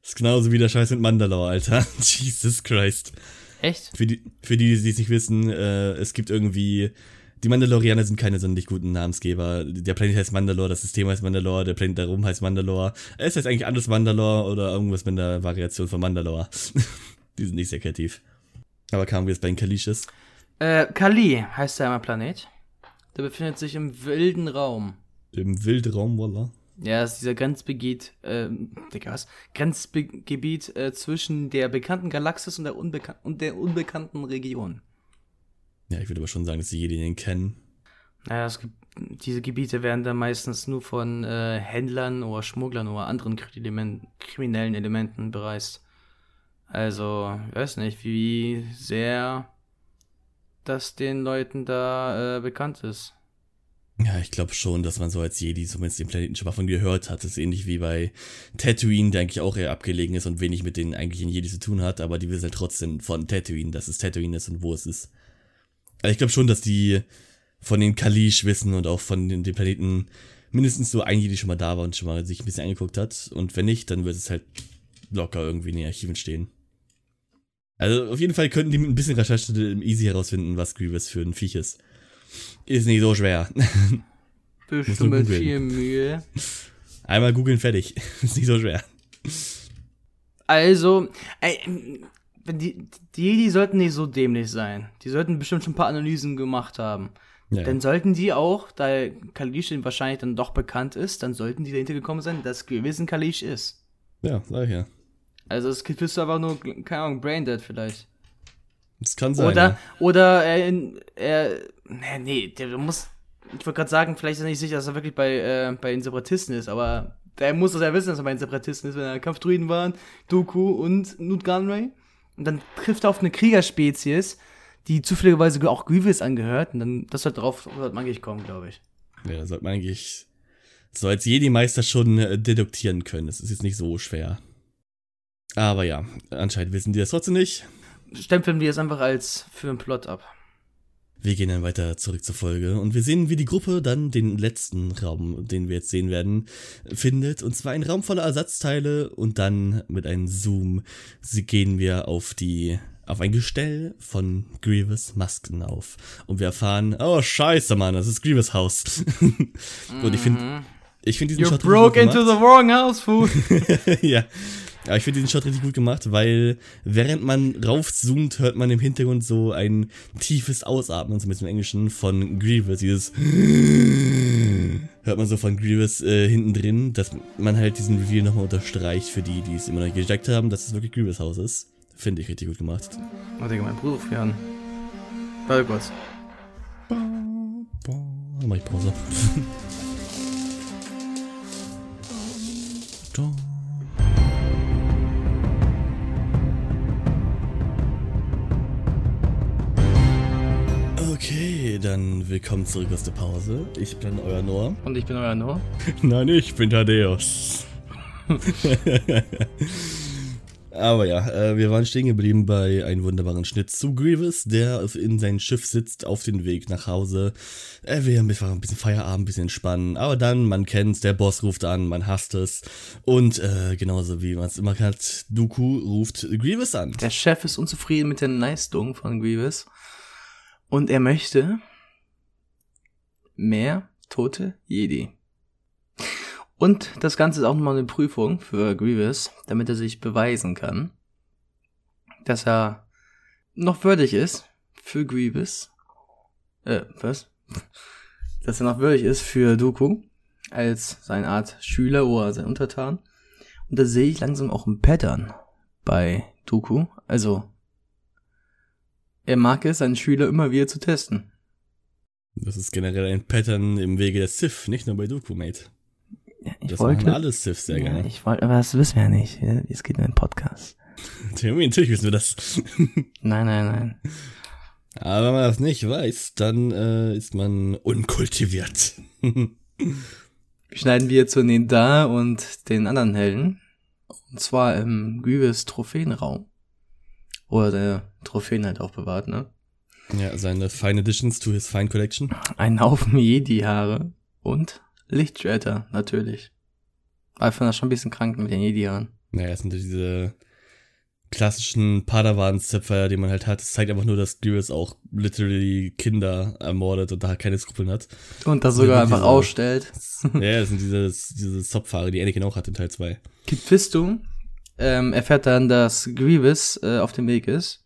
Ist genauso wie der Scheiß mit Mandalore, Alter. Jesus Christ. Echt? Für die, für die, die es nicht wissen, äh, es gibt irgendwie Die Mandalorianer sind keine sonderlich guten Namensgeber. Der Planet heißt Mandalore, das System heißt Mandalore, der Planet darum heißt Mandalore. Es heißt eigentlich alles Mandalore oder irgendwas mit einer Variation von Mandalore. Die sind nicht sehr kreativ. Aber kamen wir jetzt bei den Kaleeshes? Äh, Kali heißt der einmal Planet. Der befindet sich im wilden Raum. Im Wildraum, voila. Ja, das ist dieser Grenzgebiet, äh, Digga, was? Grenzgebiet äh, zwischen der bekannten Galaxis und der, Unbekan- und der unbekannten Region. Ja, ich würde aber schon sagen, dass die Jedi den kennen. Naja, es gibt, diese Gebiete werden dann meistens nur von äh, Händlern oder Schmugglern oder anderen Krimin- kriminellen Elementen bereist. Also, ich weiß nicht, wie sehr das den Leuten da äh, bekannt ist. Ja, ich glaube schon, dass man so als Jedi zumindest den Planeten schon mal von gehört hat. Das ist ähnlich wie bei Tatooine, der eigentlich auch eher abgelegen ist und wenig mit den eigentlichen Jedi zu tun hat, aber die wissen halt trotzdem von Tatooine, dass es Tatooine ist und wo es ist. Also ich glaube schon, dass die von den Kaleesh wissen und auch von den, den Planeten mindestens so ein Jedi schon mal da war und schon mal sich ein bisschen angeguckt hat. Und wenn nicht, dann wird es halt locker irgendwie in den Archiven stehen. Also auf jeden Fall könnten die mit ein bisschen Recherche easy herausfinden, was Grievous für ein Viech ist. Ist nicht so schwer. Bestimmt mit viel Mühe. Einmal googeln, fertig. Ist nicht so schwer. Also, äh, die, die, die sollten nicht so dämlich sein. Die sollten bestimmt schon ein paar Analysen gemacht haben. Ja. Dann sollten die auch, da Kaleesh wahrscheinlich dann doch bekannt ist, dann sollten die dahinter gekommen sein, dass gewissen Kaleesh ist. Ja, sag ich ja. Also es gibt einfach nur, keine Ahnung, Braindead vielleicht. Das kann sein. Oder, ja. oder er, er, nee, der muss, ich wollte gerade sagen, vielleicht ist er nicht sicher, dass er wirklich bei, äh, bei den Separatisten ist, aber der muss das ja wissen, dass er bei den Separatisten ist, wenn er Kampfdruiden waren, Dooku und Nute Gunray. Und dann trifft er auf eine Kriegerspezies, die zufälligerweise auch Grievous angehört, und dann, das sollte darauf, sollte man eigentlich kommen, glaube ich. Ja, da sollte man eigentlich so als Jedi-Meister schon äh, deduktieren können, das ist jetzt nicht so schwer. Aber ja, anscheinend wissen die das trotzdem nicht. Stempeln wir es einfach als für einen Plot ab. Wir gehen dann weiter zurück zur Folge und wir sehen, wie die Gruppe dann den letzten Raum, den wir jetzt sehen werden, findet. Und zwar ein Raum voller Ersatzteile und dann mit einem Zoom gehen wir auf die, auf ein Gestell von Grievous Masken auf. Und wir erfahren, oh scheiße, Mann, das ist Grievous Haus. Mm-hmm. Und ich finde, ich finde diesen You Shot broke into gemacht. The wrong house, fool. Ja. Aber ich finde diesen Shot richtig gut gemacht, weil während man raufzoomt, hört man im Hintergrund so ein tiefes Ausatmen, zumindest im Englischen, von Grievous. Dieses hört man so von Grievous äh, hinten drin, dass man halt diesen Reveal nochmal unterstreicht für die, die es immer noch nicht gecheckt haben, dass es wirklich Grievous Haus ist. Finde ich richtig gut gemacht. Oh Digga, mein Bruder ruft mich an. Warte kurz. Dann mach ich Pause. Okay, dann willkommen zurück aus der Pause. Ich bin euer Noah. Und ich bin euer Noah. Nein, ich bin Thaddeus. Aber ja, wir waren stehen geblieben bei einem wunderbaren Schnitt zu Grievous, der in seinem Schiff sitzt, auf dem Weg nach Hause. Er will einfach ein bisschen Feierabend, ein bisschen entspannen. Aber dann, man kennt's, der Boss ruft an, man hasst es. Und äh, genauso wie man es immer hat, Dooku ruft Grievous an. Der Chef ist unzufrieden mit der Leistung von Grievous. Und er möchte mehr tote Jedi. Und das Ganze ist auch nochmal eine Prüfung für Grievous, damit er sich beweisen kann, dass er noch würdig ist für Grievous. Äh, was? Dass er noch würdig ist für Dooku als seine Art Schüler oder sein Untertan. Und da sehe ich langsam auch ein Pattern bei Dooku. Also er mag es, seinen Schüler immer wieder zu testen. Das ist generell ein Pattern im Wege der Sith, nicht nur bei Dooku, mate. Ja, ich das wollte, machen alle Sith sehr ja, gerne. Ich wollte, aber das wissen wir ja nicht. Es geht in den Podcast. Natürlich wissen wir das. Nein, nein, nein. Aber wenn man das nicht weiß, dann äh, ist man unkultiviert. Schneiden wir zu Nahdar und den anderen Helden. Und zwar im Grievous Trophäenraum. Oder seine Trophäen halt auch bewahrt, ne? Ja, seine Fine Additions to his Fine Collection. Ein Haufen Jedi-Haare und Lichtschwerter, natürlich. Weil ich fand das schon ein bisschen krank mit den Jedi-Haaren. Naja, es sind diese klassischen Padawan-Zöpfer, den man halt hat. Das zeigt einfach nur, dass Grievous auch literally Kinder ermordet und da keine Skrupeln hat. Und das sogar einfach diese, ausstellt. Ja, das sind diese, diese Zopfhaare, die Anakin auch hat in Teil zwei. Kit Fisto ähm, erfährt dann, dass Grievous äh, auf dem Weg ist.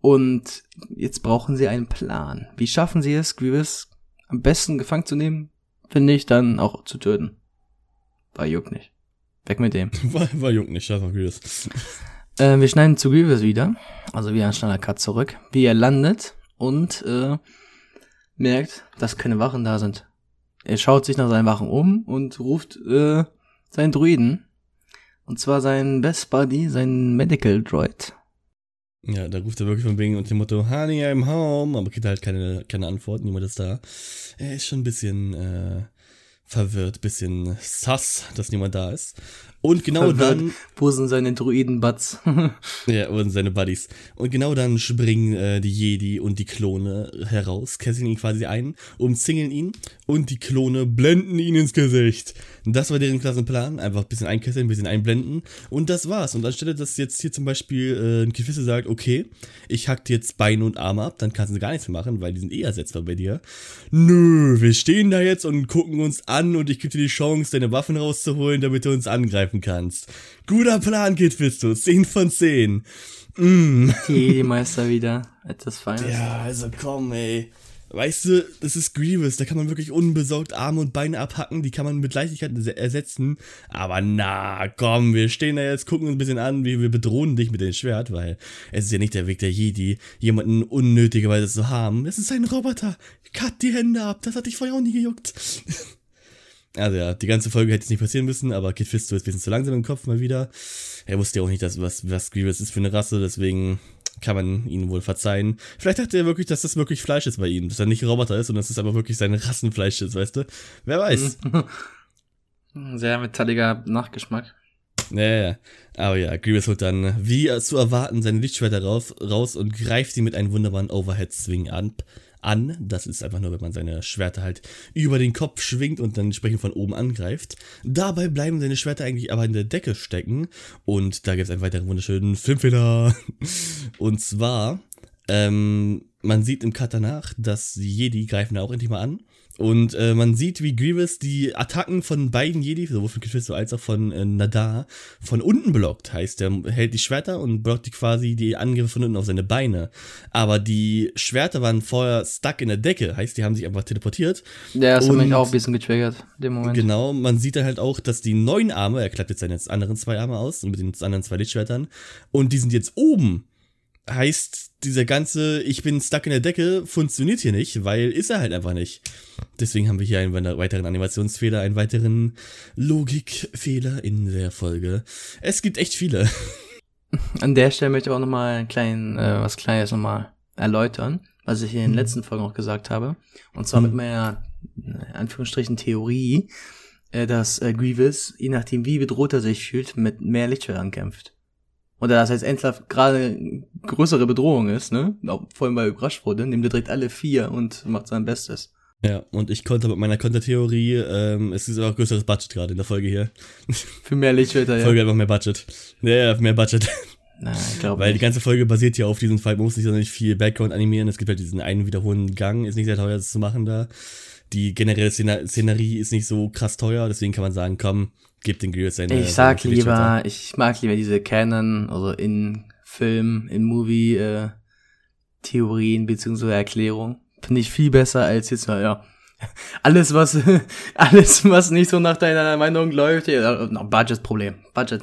Und jetzt brauchen sie einen Plan. Wie schaffen sie es, Grievous am besten gefangen zu nehmen? Finde ich, dann auch zu töten. War juckt nicht. Weg mit dem. War, war juckt nicht, das war Grievous. Äh, wir schneiden zu Grievous wieder, also wieder ein schneller Cut zurück, wie er landet und äh, merkt, dass keine Wachen da sind. Er schaut sich nach seinen Wachen um und ruft äh, seinen Druiden, und zwar seinen Best Buddy, seinen Medical Droid. Ja, da ruft er wirklich von wegen und dem Motto, Honey, I'm home, aber kriegt halt keine, keine Antwort, niemand ist da. Er ist schon ein bisschen äh, verwirrt, bisschen sass, dass niemand da ist. Und genau verwirrt. Dann... Wo sind seine Druiden-Buds? Ja, wo sind seine Buddies? Und genau dann springen äh, die Jedi und die Klone heraus, kesseln ihn quasi ein, umzingeln ihn und die Klone blenden ihn ins Gesicht. Das war deren klasse Plan. Einfach ein bisschen einkesseln, ein bisschen einblenden und das war's. Und anstelle, dass jetzt hier zum Beispiel äh, ein Kit Fisto sagt, okay, ich hack dir jetzt Beine und Arme ab, dann kannst du gar nichts mehr machen, weil die sind eh ersetzbar bei dir. Nö, wir stehen da jetzt und gucken uns an und ich gebe dir die Chance, deine Waffen rauszuholen, damit du uns angreifst kannst. Guter Plan, Kit Fisto. zehn von zehn. Mm. Die Meister wieder. Etwas Feines. Ja, also komm, ey. Weißt du, das ist Grievous. Da kann man wirklich unbesorgt Arme und Beine abhacken. Die kann man mit Leichtigkeit ersetzen. Aber na, komm, wir stehen da jetzt, gucken uns ein bisschen an, wie wir bedrohen dich mit dem Schwert, weil es ist ja nicht der Weg der Jedi, jemanden unnötigerweise zu haben. Es ist ein Roboter. Cut die Hände ab. Das hat dich vorher auch nie gejuckt. Also ja, die ganze Folge hätte es nicht passieren müssen, aber Kit Fisto ist ein bisschen zu langsam im Kopf mal wieder. Er wusste ja auch nicht, dass, was, was Grievous ist für eine Rasse, deswegen kann man ihn wohl verzeihen. Vielleicht dachte er wirklich, dass das wirklich Fleisch ist bei ihm, dass er nicht Roboter ist und dass es aber wirklich sein Rassenfleisch ist, weißt du? Wer weiß. Sehr metalliger Nachgeschmack. Naja, ja. Aber ja, Grievous holt dann, wie zu erwarten, seine Lichtschwerter raus, raus und greift sie mit einem wunderbaren Overhead-Swing an. an. Das ist einfach nur, wenn man seine Schwerter halt über den Kopf schwingt und dann entsprechend von oben angreift. Dabei bleiben seine Schwerter eigentlich aber in der Decke stecken. Und da gibt es einen weiteren wunderschönen Filmfehler. Und zwar, ähm, man sieht im Cut danach, dass die Jedi greifen da auch endlich mal an. Und äh, man sieht, wie Grievous die Attacken von beiden Jedi, sowohl von Kit Fisto als auch von äh, Nahdar, von unten blockt. Heißt, er hält die Schwerter und blockt die quasi die Angriffe von unten auf seine Beine. Aber die Schwerter waren vorher stuck in der Decke. Heißt, die haben sich einfach teleportiert. Ja, das hat mich auch ein bisschen getriggert in dem Moment. Genau, man sieht dann halt auch, dass die neuen Arme, er klappt jetzt seine anderen zwei Arme aus und mit den anderen zwei Lichtschwertern, und die sind jetzt oben. Heißt, dieser ganze ich bin stuck in der Decke funktioniert hier nicht, weil ist er halt einfach nicht. Deswegen haben wir hier einen weiteren Animationsfehler, einen weiteren Logikfehler in der Folge. Es gibt echt viele. An der Stelle möchte ich auch nochmal einen kleinen, äh, was Kleines nochmal erläutern, was ich hier in den letzten Folgen auch gesagt habe. Und zwar mit meiner, in Anführungsstrichen, Theorie, äh, dass äh, Grievous, je nachdem wie bedroht er sich fühlt, mit mehr Lichtschwertern kämpft. Oder das heißt, Endlauf gerade größere Bedrohung ist, ne? Vor allem, weil überrascht wurde, nimmt er direkt alle vier und macht sein Bestes. Ja, und ich konnte mit meiner Kontertheorie, ähm, es ist auch größeres Budget gerade in der Folge hier. Für mehr Lichtschwerter, ja. Folge einfach mehr Budget. Ja, ja, mehr Budget. Nein, ich glaube nicht. Weil die ganze Folge basiert hier auf diesem Fall, man muss nicht sonderlich viel Background animieren, es gibt halt diesen einen wiederholenden Gang, ist nicht sehr teuer, das zu machen da. Die generelle Szenar- Szenerie ist nicht so krass teuer, deswegen kann man sagen, komm, gib den Grievous seine... Ich sag seine lieber, ich mag lieber diese Canon, also in Film, in Movie, äh, Theorien bzw. Erklärung. Finde ich viel besser als jetzt, ja, alles was, alles was nicht so nach deiner Meinung läuft, ja, no, Budget-Problem, Budget,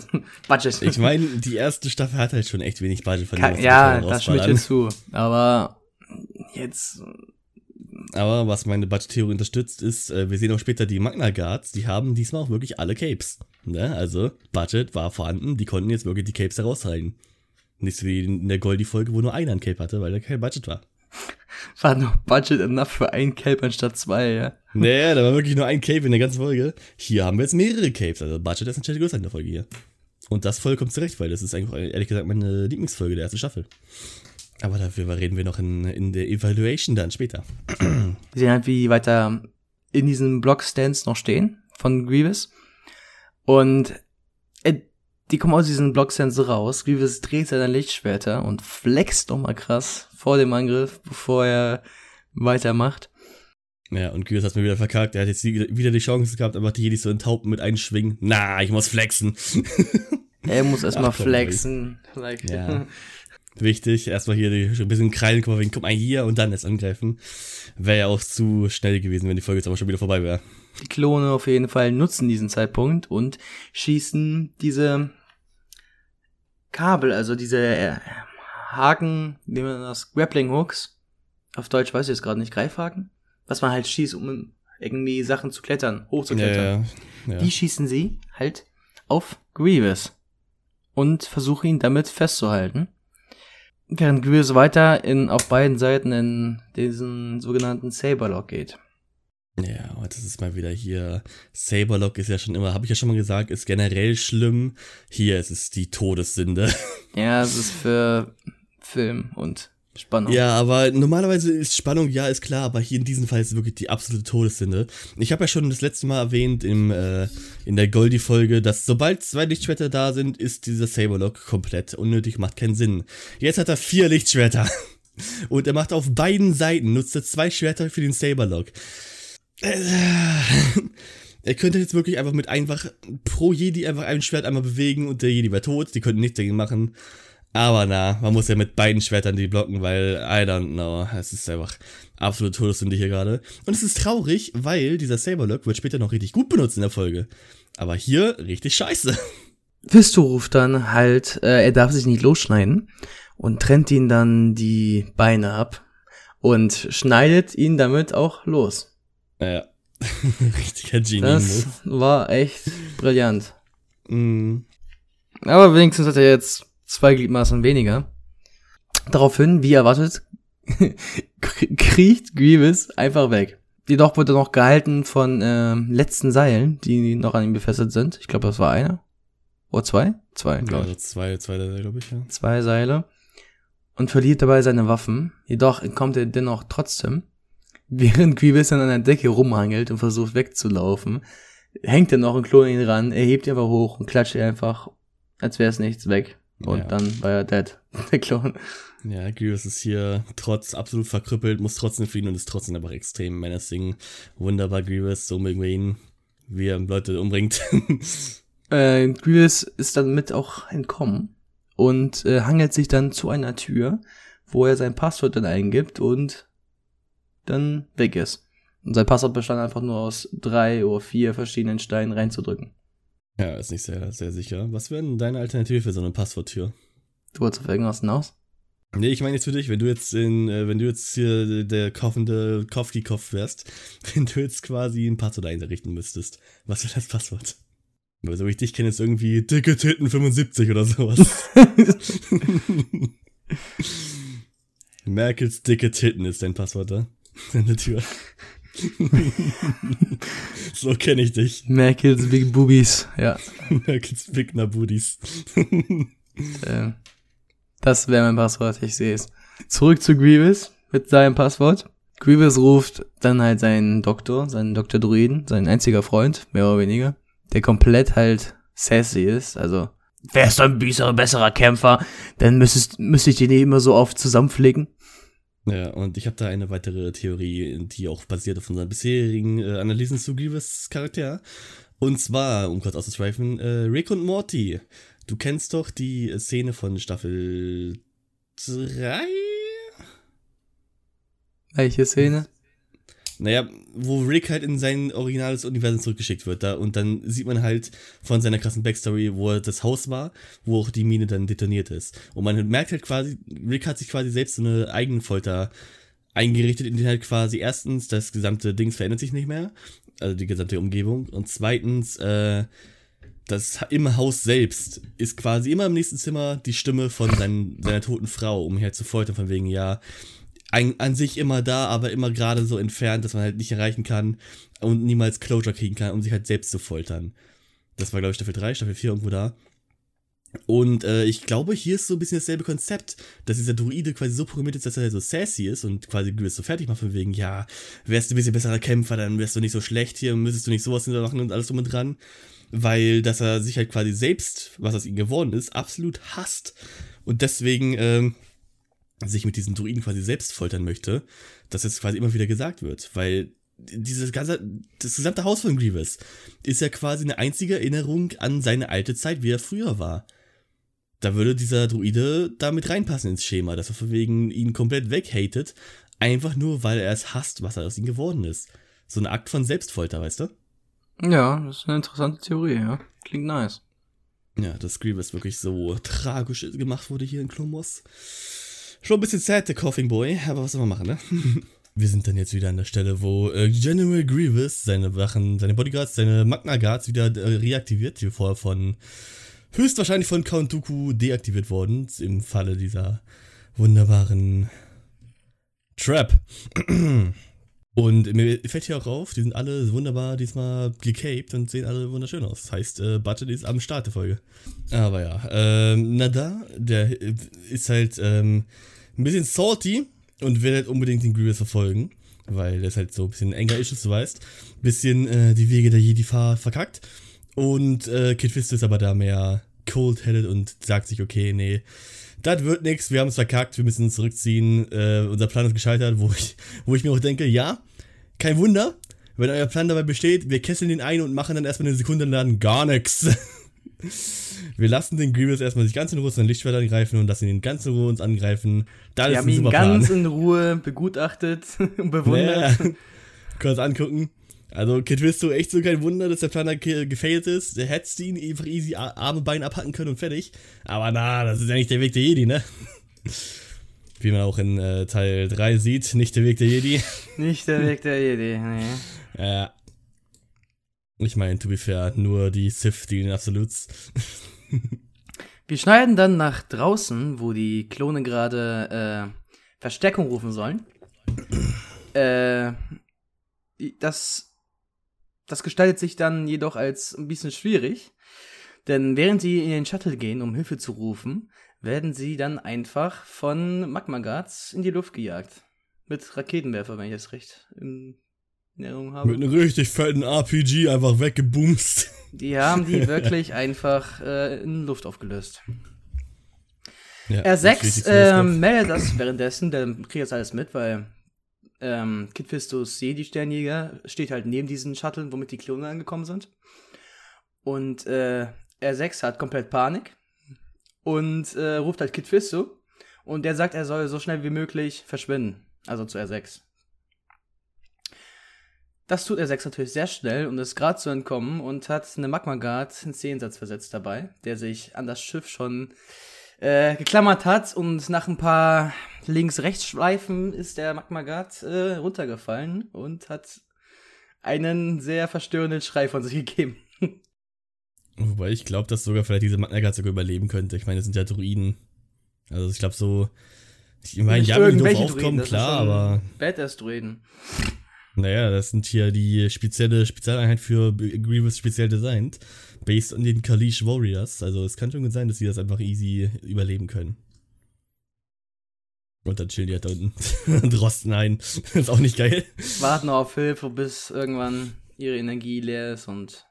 Budget. Ich meine, die erste Staffel hat halt schon echt wenig Budget von Ka- Ja, das stimme ich dir zu, aber jetzt... Aber was meine Budget-Theorie unterstützt ist, äh, wir sehen auch später die Magna Guards, die haben diesmal auch wirklich alle Capes. Ne? Also Budget war vorhanden, die konnten jetzt wirklich die Capes heraushalten. Nicht so wie in der Goldie-Folge, wo nur einer ein Cape hatte, weil da kein Budget war. War noch Budget enough für ein Cape anstatt zwei, ja? Naja, da war wirklich nur ein Cape in der ganzen Folge. Hier haben wir jetzt mehrere Capes, also Budget ist natürlich größer in der Folge hier. Und das vollkommen zurecht, weil das ist eigentlich ehrlich gesagt meine Lieblingsfolge der ersten Staffel. Aber dafür reden wir noch in, in der Evaluation dann später. Wir sehen halt, wie weiter in diesen Block-Stands noch stehen von Grievous. Und er die kommen aus diesen Blocksense raus. Grievous dreht seine Lichtschwerter und flext nochmal krass vor dem Angriff, bevor er weitermacht. Ja, und Grievous hat mir wieder verkackt. Er hat jetzt wieder die Chance gehabt, aber die Jedis so enthaupten mit einem Schwingen. Na, ich muss flexen. Er muss erstmal flexen. Like. Ja. Wichtig, erstmal hier die, ein bisschen krallen, guck mal, wegen, guck mal hier und dann erst angreifen. Wäre ja auch zu schnell gewesen, wenn die Folge jetzt aber schon wieder vorbei wäre. Die Klone auf jeden Fall nutzen diesen Zeitpunkt und schießen diese Kabel, also diese äh, Haken, wie man das, Grappling Hooks, auf Deutsch weiß ich jetzt gerade nicht, Greifhaken, was man halt schießt, um irgendwie Sachen zu klettern, hochzuklettern. Ja, ja, ja. Die schießen sie halt auf Grievous und versuchen ihn damit festzuhalten. Während Grievous weiter in, auf beiden Seiten in diesen sogenannten Saberlock geht. Ja, und das ist mal wieder hier. Saberlock ist ja schon immer, habe ich ja schon mal gesagt, ist generell schlimm. Hier ist es die Todessünde. Ja, es ist für Film und Spannung. Ja, aber normalerweise ist Spannung, ja, ist klar, aber hier in diesem Fall ist es wirklich die absolute Todessünde. Ich habe ja schon das letzte Mal erwähnt im, äh, in der Goldie-Folge, dass sobald zwei Lichtschwerter da sind, ist dieser Saberlock komplett unnötig, macht keinen Sinn. Jetzt hat er vier Lichtschwerter und er macht auf beiden Seiten, nutzt er zwei Schwerter für den Saberlock. Er könnte jetzt wirklich einfach mit einfach pro Jedi einfach ein Schwert einmal bewegen und der Jedi wäre tot, die könnten nichts dagegen machen. Aber na, man muss ja mit beiden Schwertern die blocken, weil, I don't know, es ist einfach absolute Todessünde hier gerade. Und es ist traurig, weil dieser Saberlock wird später noch richtig gut benutzt in der Folge. Aber hier richtig scheiße. Fisto ruft dann halt, äh, er darf sich nicht losschneiden und trennt ihn dann die Beine ab und schneidet ihn damit auch los. Ja, richtiger Genie-Move. Das war echt brillant. Mm. Aber wenigstens hat er jetzt zwei Gliedmaßen weniger. Daraufhin, wie erwartet, kriecht Grievous einfach weg. Jedoch wurde er noch gehalten von äh, letzten Seilen, die noch an ihm befestigt sind. Ich glaube, das war einer. Oder zwei? Zwei, glaube ich. Ja, also zwei, zwei Seile, glaube ich, ja. Zwei Seile. Und verliert dabei seine Waffen. Jedoch entkommt er dennoch trotzdem. Während Grievous dann an der Decke rumhangelt und versucht wegzulaufen, hängt er noch ein Klon ihn ran, er hebt ihn aber hoch und klatscht ihn einfach, als wäre es nichts, weg. Und ja. Dann war er dead, der Klon. Ja, Grievous ist hier trotz absolut verkrüppelt, muss trotzdem fliehen und ist trotzdem einfach extrem menacing. Wunderbar, Grievous, so mögen wir ihn, wie er Leute umbringt. äh, Grievous ist dann mit auch entkommen und äh, hangelt sich dann zu einer Tür, wo er sein Passwort dann eingibt und dann weg ist. Und sein Passwort bestand einfach nur aus drei oder vier verschiedenen Steinen reinzudrücken. Ja, ist nicht sehr, sehr sicher. Was wäre denn deine Alternative für so eine Passworttür? Du wolltest auf irgendwas hinaus? Nee, ich meine jetzt für dich, wenn du jetzt in, wenn du jetzt hier der kaufende Kopfgekopf wärst, wenn du jetzt quasi ein Passwort einrichten müsstest, was wäre das Passwort? Weil so wie ich dich kenne, ist irgendwie dicke Titten fünfundsiebzig oder sowas. Merkels dicke Titten ist dein Passwort da. Deine Tür. So kenne ich dich. Merkels Big Boobies, ja. Merkels Big Nabooties. äh, das wäre mein Passwort, ich sehe es. Zurück zu Grievous mit seinem Passwort. Grievous ruft dann halt seinen Doktor, seinen Doktor Druiden, sein einziger Freund, mehr oder weniger, der komplett halt sassy ist, also wärst du ein besserer Kämpfer, dann müsstest, müsste ich den nicht immer so oft zusammenflicken. Ja, und ich habe da eine weitere Theorie, die auch basiert auf unseren bisherigen äh, Analysen zu Grievous Charakter. Und zwar, um kurz auszuschweifen, äh, Rick und Morty. Du kennst doch die Szene von Staffel drei? Welche Szene? Naja, wo Rick halt in sein originales Universum zurückgeschickt wird. Da, und dann sieht man halt von seiner krassen Backstory, wo er das Haus war, wo auch die Mine dann detoniert ist. Und man merkt halt quasi, Rick hat sich quasi selbst so eine eigene Folter eingerichtet, in den halt quasi erstens, das gesamte Dings verändert sich nicht mehr, also die gesamte Umgebung. Und zweitens, äh, das im Haus selbst ist quasi immer im nächsten Zimmer die Stimme von seinen, seiner toten Frau, um halt zu foltern, von wegen, ja, Ein, an sich immer da, aber immer gerade so entfernt, dass man halt nicht erreichen kann und niemals Closure kriegen kann, um sich halt selbst zu foltern. Das war, glaube ich, Staffel drei, Staffel vier irgendwo da. Und äh, ich glaube, hier ist so ein bisschen dasselbe Konzept, dass dieser Druide quasi so programmiert ist, dass er so sassy ist und quasi Grievous so fertig macht, von wegen, ja, wärst du ein bisschen besserer Kämpfer, dann wärst du nicht so schlecht hier, müsstest du nicht sowas hintermachen und alles drum und dran, weil, dass er sich halt quasi selbst, was aus ihm geworden ist, absolut hasst und deswegen ähm, sich mit diesen Druiden quasi selbst foltern möchte, dass das quasi immer wieder gesagt wird, weil dieses ganze, das gesamte Haus von Grievous ist ja quasi eine einzige Erinnerung an seine alte Zeit, wie er früher war. Da würde dieser Druide damit reinpassen ins Schema, dass er von wegen ihn komplett weghatet, einfach nur, weil er es hasst, was er aus ihm geworden ist. So ein Akt von Selbstfolter, weißt du? Ja, das ist eine interessante Theorie, ja. Klingt nice. Ja, dass Grievous wirklich so tragisch gemacht wurde hier in Clone Wars. Schon ein bisschen sad, der Coughing Boy, aber was soll man machen, ne? Wir sind dann jetzt wieder an der Stelle, wo General Grievous seine Sachen, seine Bodyguards, seine Magna Guards wieder reaktiviert, die vorher von... höchstwahrscheinlich von Count Dooku deaktiviert worden, im Falle dieser wunderbaren Trap. Und mir fällt hier auch auf, die sind alle wunderbar diesmal gecaped und sehen alle wunderschön aus. Das heißt, äh, Button ist am Start der Folge. Aber ja, ähm, Nahdar, der ist halt ähm, ein bisschen salty und will halt unbedingt den Grievous verfolgen, weil das halt so ein bisschen enger ist, du weißt. Ein bisschen äh, die Wege der Jedi-Fahr verkackt. Und äh, Kit Fisto ist aber da mehr cold-headed und sagt sich, okay, nee, das wird nix, wir haben es verkackt, wir müssen uns zurückziehen, äh, unser Plan ist gescheitert, wo ich, wo ich mir auch denke, ja, kein Wunder, wenn euer Plan dabei besteht, wir kesseln den ein und machen dann erstmal eine Sekunde lang gar nix. Wir lassen den Grievous erstmal sich ganz in Ruhe zu seinem Lichtschwert angreifen und lassen ihn ganz in Ruhe uns angreifen. Das wir ist haben ein super ihn ganz Plan. In Ruhe begutachtet und bewundert. Ja, kurz angucken. Also, Kit Fisto, echt so kein Wunder, dass der Planer gefailt ist. Der hätte ihn einfach easy Arme, Beine abhacken können und fertig. Aber na, das ist ja nicht der Weg der Jedi, ne? Wie man auch in äh, Teil drei sieht, nicht der Weg der Jedi. Nicht der Weg der Jedi, ne. Ja. Ich meine, to be fair, nur die Sith, die den Absolutes. Wir schneiden dann nach draußen, wo die Klone gerade äh, Verstärkung rufen sollen. äh, das... Das gestaltet sich dann jedoch als ein bisschen schwierig, denn während sie in den Shuttle gehen, um Hilfe zu rufen, werden sie dann einfach von Magma Guards in die Luft gejagt. Mit Raketenwerfer, wenn ich das recht in Erinnerung habe. Mit einem richtig fetten R P G einfach weggebumst. Die haben die wirklich einfach äh, in Luft aufgelöst. Ja, R sechs äh, meldet das währenddessen, dann kriegt das alles mit, weil... Ähm, Kit Fistos Jedi-Sternjäger steht halt neben diesen Shuttle, womit die Klone angekommen sind. Und äh, R sechs hat komplett Panik und äh, ruft halt Kit Fisto und der sagt, er soll so schnell wie möglich verschwinden. Also zu R sechs. Das tut R sechs natürlich sehr schnell, um das Grad zu entkommen und hat eine Magma Guard ins Jenseits versetzt dabei, der sich an das Schiff schon Äh, geklammert hat und nach ein paar Links-Rechts-Schleifen ist der Magma Guard äh, runtergefallen und hat einen sehr verstörenden Schrei von sich gegeben. Wobei ich glaube, dass sogar vielleicht diese Magma Guard sogar überleben könnte. Ich meine, das sind ja Druiden. Also ich glaube so, ich meine, ja, die doof aufkommen, klar, aber... Badass-Druiden. Naja, das sind hier die spezielle Spezialeinheit für Grievous speziell designt, based on den Kaleesh Warriors. Also es kann schon gut sein, dass sie das einfach easy überleben können. Und dann chillen die halt da unten und rosten ein. Das ist auch nicht geil. Warten auf Hilfe, bis irgendwann ihre Energie leer ist und...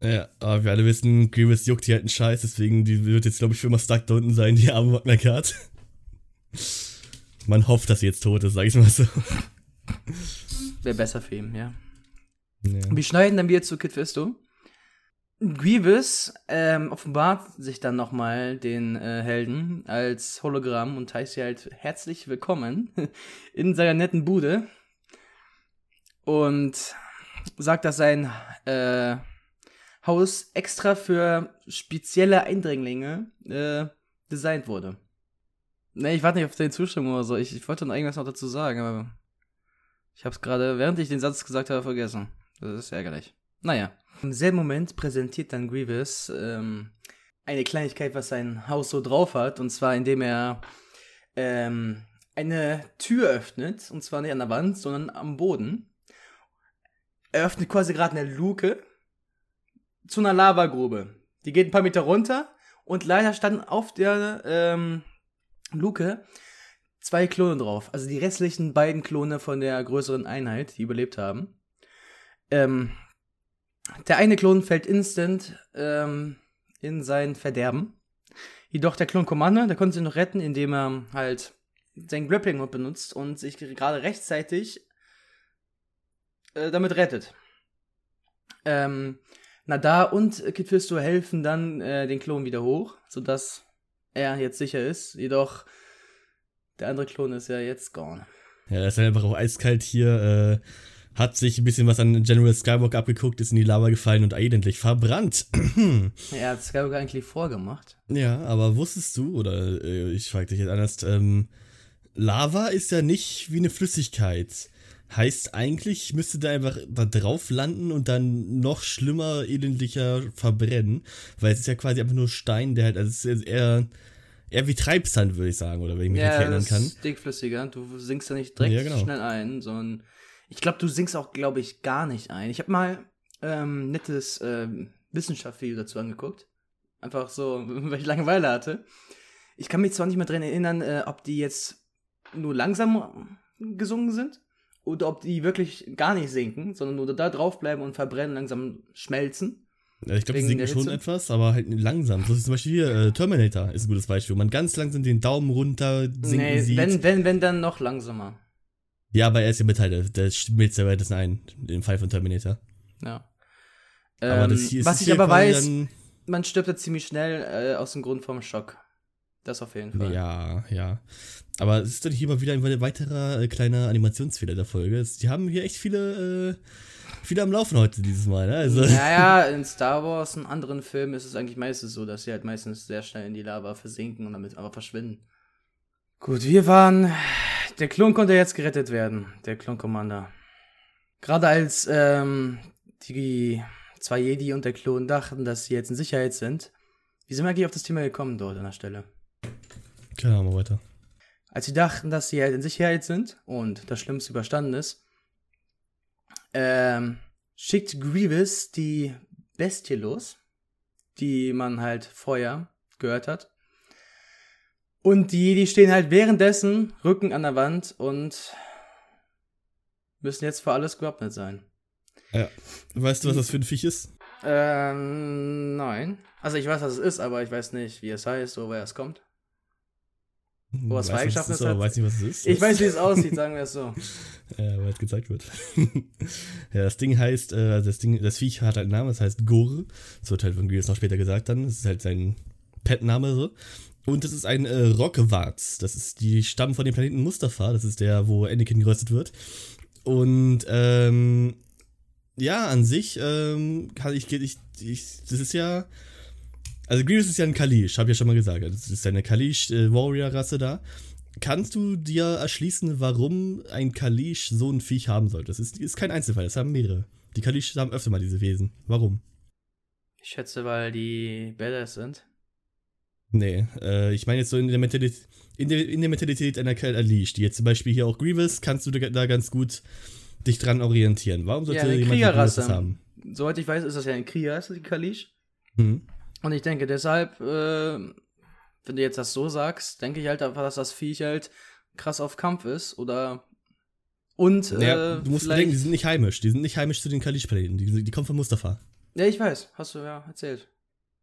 Ja, aber wir alle wissen, Grievous juckt hier halt einen Scheiß, deswegen die wird jetzt, glaube ich, für immer stuck da unten sein, die arme Magna Guard. Man hofft, dass sie jetzt tot ist, sag ich mal so. Wäre besser für ihn, ja. ja. Wir schneiden dann wieder zu Kit Fisto. Grievous ähm, offenbart sich dann nochmal den äh, Helden als Hologramm und heißt sie halt herzlich willkommen in seiner netten Bude und sagt, dass sein äh, Haus extra für spezielle Eindringlinge äh, designt wurde. Ne, ich warte nicht auf deine Zustimmung oder so. Ich, ich wollte noch irgendwas noch dazu sagen, aber... Ich hab's gerade, während ich den Satz gesagt habe, vergessen. Das ist ärgerlich. Naja. Im selben Moment präsentiert dann Grievous ähm, eine Kleinigkeit, was sein Haus so drauf hat. Und zwar, indem er ähm, eine Tür öffnet. Und zwar nicht an der Wand, sondern am Boden. Er öffnet quasi gerade eine Luke zu einer Lavagrube. Die geht ein paar Meter runter Und leider standen auf der ähm, Luke zwei Klone drauf. Also die restlichen beiden Klone von der größeren Einheit, die überlebt haben. Ähm, der eine Klon fällt instant ähm, in sein Verderben. Jedoch der Klon Commander, der konnte sich noch retten, indem er halt seinen Grappling Hook benutzt und sich gerade rechtzeitig äh, damit rettet. Ähm, Nahdar und Kit Fisto helfen dann äh, den Klon wieder hoch, sodass er jetzt sicher ist. Jedoch der andere Klon ist ja jetzt gone. Ja, das ist einfach auch eiskalt hier. Äh, hat sich ein bisschen was an General Skywalker abgeguckt, ist in die Lava gefallen und eigentlich verbrannt. Ja, hat Skywalker eigentlich vorgemacht. Ja, aber wusstest du, oder äh, ich frage dich jetzt anders, ähm, Lava ist ja nicht wie eine Flüssigkeit. Heißt, eigentlich müsste der einfach da drauf landen und dann noch schlimmer, elendlicher verbrennen. Weil es ist ja quasi einfach nur Stein, der halt, also es ist eher, eher wie Treibsand, würde ich sagen, oder wenn ich mich ja, nicht erinnern kann. Ja, das ist dickflüssiger. Du sinkst ja nicht direkt ja, genau. schnell ein, sondern ich glaube, du sinkst auch, glaube ich, gar nicht ein. Ich habe mal ähm, nettes ähm, Wissenschaftsvideo dazu angeguckt. Einfach so, weil ich Langeweile hatte. Ich kann mich zwar nicht mehr dran erinnern, äh, ob die jetzt nur langsam gesungen sind. Oder ob die wirklich gar nicht sinken, sondern nur da draufbleiben und verbrennen, langsam schmelzen. Ja, ich glaube, die sinken schon etwas, aber halt langsam. So ist zum Beispiel hier, äh, Terminator ist ein gutes Beispiel, wo man ganz langsam den Daumen runter sinken nee, sieht. Wenn, wenn, wenn, dann noch langsamer. Ja, aber er ist ja mit halt, der schmilzt ja weitestens ein, im Fall von Terminator. Ja. Aber ähm, das hier ist was ich aber weiß, man stirbt ja ziemlich schnell äh, aus dem Grund vom Schock. Das auf jeden Fall. Ja, ja. Aber es ist dann hier mal wieder ein weiterer äh, kleiner Animationsfehler der Folge. Die haben hier echt viele, äh, viele am Laufen heute dieses Mal. Ne? Also. Naja, in Star Wars und anderen Filmen ist es eigentlich meistens so, dass sie halt meistens sehr schnell in die Lava versinken und damit aber verschwinden. Gut, wir waren... Der Klon konnte jetzt gerettet werden, der Klon Commander. Gerade als ähm, die zwei Jedi und der Klon dachten, dass sie jetzt in Sicherheit sind. Wie sind wir eigentlich auf das Thema gekommen dort an der Stelle? Keine Ahnung, weiter. Als sie dachten, dass sie halt in Sicherheit sind und das Schlimmste überstanden ist, ähm, schickt Grievous die Bestie los, die man halt vorher gehört hat. Und die, die stehen halt währenddessen Rücken an der Wand und müssen jetzt für alles gewappnet sein. Ja. Weißt du, was das für ein Viech ist? Ähm, nein. Also ich weiß, was es ist, aber ich weiß nicht, wie es heißt oder woher es kommt. Wo es freigeschaffen ist, ist aber weiß nicht, was es ist. Ich weiß, wie es aussieht, sagen wir es so. Ja, weil es gezeigt wird. Ja, das Ding heißt, äh, das Ding, das Viech hat halt einen Namen, das heißt Gor. Das wird halt irgendwie jetzt noch später gesagt dann. Das ist halt sein Pet-Name so. Und das ist ein äh, Roggwart. Das ist die Stamm von dem Planeten Mustafar. Das ist der, wo Anakin geröstet wird. Und, ähm, ja, an sich, ähm, kann ich, ich, ich, das ist ja... Also Grievous ist ja ein Kaleesh, hab ich ja schon mal gesagt. Das ist eine Kaleesh-Warrior-Rasse da. Kannst du dir erschließen, warum ein Kaleesh so ein Viech haben sollte? Das ist, ist kein Einzelfall, das haben mehrere. Die Kaleesh haben öfter mal diese Wesen. Warum? Ich schätze, weil die Badass sind. Nee, äh, ich meine jetzt so in der Mentalität, in der, in der Mentalität einer Kaleesh, die jetzt zum Beispiel hier auch Grievous, kannst du da ganz gut dich dran orientieren. Warum sollte ja, eine jemand Kriegerrasse haben? Soweit ich weiß, ist das ja ein Krieger, ist das die Kaleesh? Mhm. Und ich denke deshalb, äh, wenn du jetzt das so sagst, denke ich halt einfach, dass das Viech halt krass auf Kampf ist oder und äh, ja, du musst bedenken, die sind nicht heimisch, die sind nicht heimisch zu den Kaleesh-Planeten, die, die kommen von Mustafar. Ja, ich weiß, hast du ja erzählt.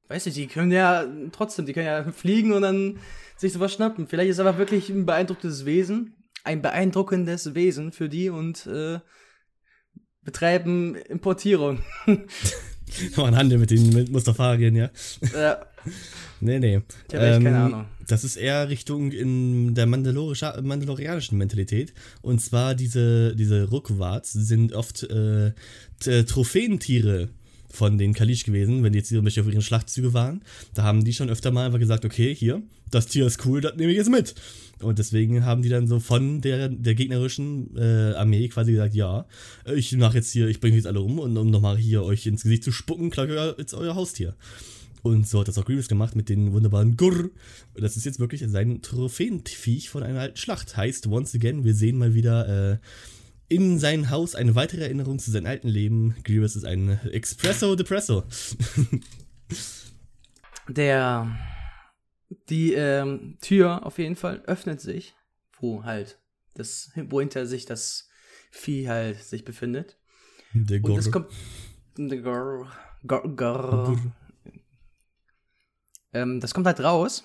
Weiß nicht, die können ja trotzdem, die können ja fliegen und dann sich sowas schnappen. Vielleicht ist aber wirklich ein beeindruckendes Wesen, ein beeindruckendes Wesen für die und äh, betreiben Importierung. Man handelt mit den mit Mustafarien, ja. Ja. Nee, nee. Ich habe echt ähm, keine Ahnung. Das ist eher Richtung in der mandalorianischen Mentalität. Und zwar diese, diese Roggwarts sind oft äh, t- Trophäentiere von den Kaleesh gewesen, wenn die jetzt zum Beispiel auf ihren Schlachtzüge waren. Da haben die schon öfter mal einfach gesagt, okay, hier, das Tier ist cool, das nehme ich jetzt mit. Und deswegen haben die dann so von der, der gegnerischen äh, Armee quasi gesagt, ja, ich mache jetzt hier, ich bringe jetzt alle um und um nochmal hier euch ins Gesicht zu spucken, klaue ich euer, jetzt euer Haustier. Und so hat das auch Grievous gemacht mit den wunderbaren Gurr. Und das ist jetzt wirklich sein Trophäenviech von einer alten Schlacht. Heißt, once again, wir sehen mal wieder äh, in sein Haus eine weitere Erinnerung zu seinem alten Leben. Grievous ist ein Espresso Depresso. Der Die ähm, Tür auf jeden Fall öffnet sich, wo halt das, wo hinter sich das Vieh halt sich befindet. Der Gor. Und es kommt der Gor, Gor, Gor. Ähm, das kommt halt raus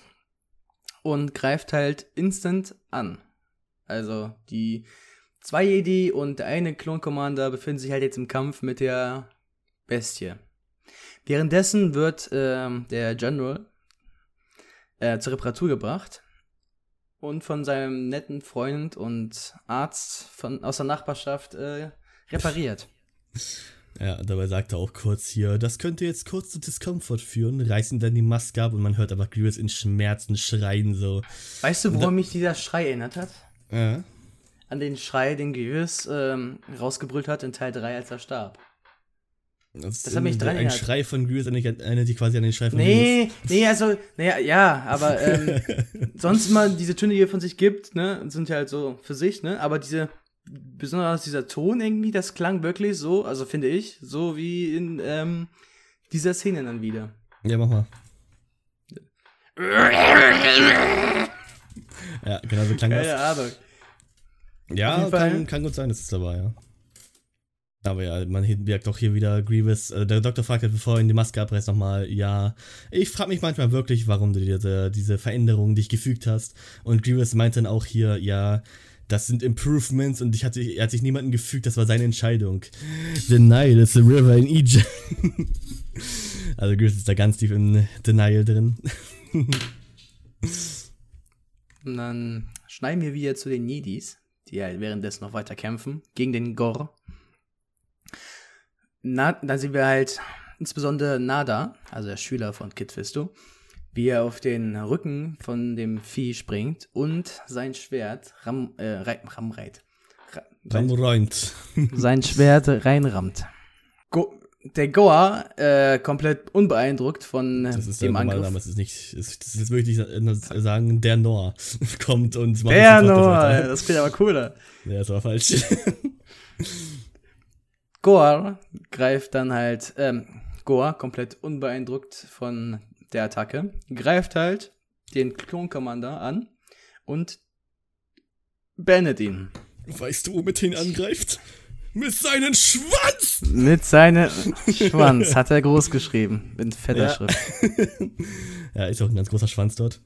und greift halt instant an. Also die zwei Jedi und der eine Klon-Commander befinden sich halt jetzt im Kampf mit der Bestie. Währenddessen wird ähm, der General äh, zur Reparatur gebracht und von seinem netten Freund und Arzt von, aus der Nachbarschaft äh, repariert. Ja, dabei sagt er auch kurz hier, das könnte jetzt kurz zu Discomfort führen, reißen dann die Maske ab und man hört aber Grievous in Schmerzen schreien so. Weißt du, woran da- mich dieser Schrei erinnert hat? Ja. An den Schrei, den Grievous ähm, rausgebrüllt hat in Teil drei, als er starb. Das, das hat mich dran erinnert. Ein Schrei von Grievous erinnert dich quasi an den Schrei von nee, Grievous. Nee, also, naja, ja, aber ähm, sonst mal diese Töne, die er von sich gibt, ne, sind ja halt so für sich, ne, aber diese, besonders dieser Ton irgendwie, das klang wirklich so, also finde ich, so wie in ähm, dieser Szene dann wieder. Ja, mach mal. Ja, genau so klang das. Keine Ahnung. Ja, kann, kann gut sein, das ist dabei, ja. Aber ja, man merkt auch hier wieder Grievous. Äh, der Doktor fragt halt, bevor er in die Maske abreißt, nochmal, ja, ich frage mich manchmal wirklich, warum du dir diese, diese Veränderungen, die ich gefügt hast. Und Grievous meint dann auch hier, ja, das sind Improvements und ich hatte, er hat sich niemanden gefügt, das war seine Entscheidung. Denial is a river in Egypt. Also Grievous ist da ganz tief im Denial drin. Und dann schneiden wir wieder zu den Jedis, die halt währenddessen noch weiter kämpfen, gegen den Gor. Na, dann sehen wir halt insbesondere Nahdar, also der Schüler von Kit Fisto, wie er auf den Rücken von dem Vieh springt und sein Schwert ram, äh, ramreit. Ramreint. Sein Schwert reinrammt. Go, der Goa, äh, komplett unbeeindruckt von dem Angriff. Das ist der normale Name, das ist nicht, das ist wirklich sagen, der Noah kommt und macht Der Noah, das klingt aber cooler. Ja, das war falsch. Gor greift dann halt, ähm, Gor, komplett unbeeindruckt von der Attacke, greift halt den Klon-Commander an und beendet ihn. Weißt du, womit er ihn angreift? Mit seinem Schwanz! Mit seinem Schwanz, hat er groß geschrieben, mit fetter ja. Schrift. Ja, ist auch ein ganz großer Schwanz dort.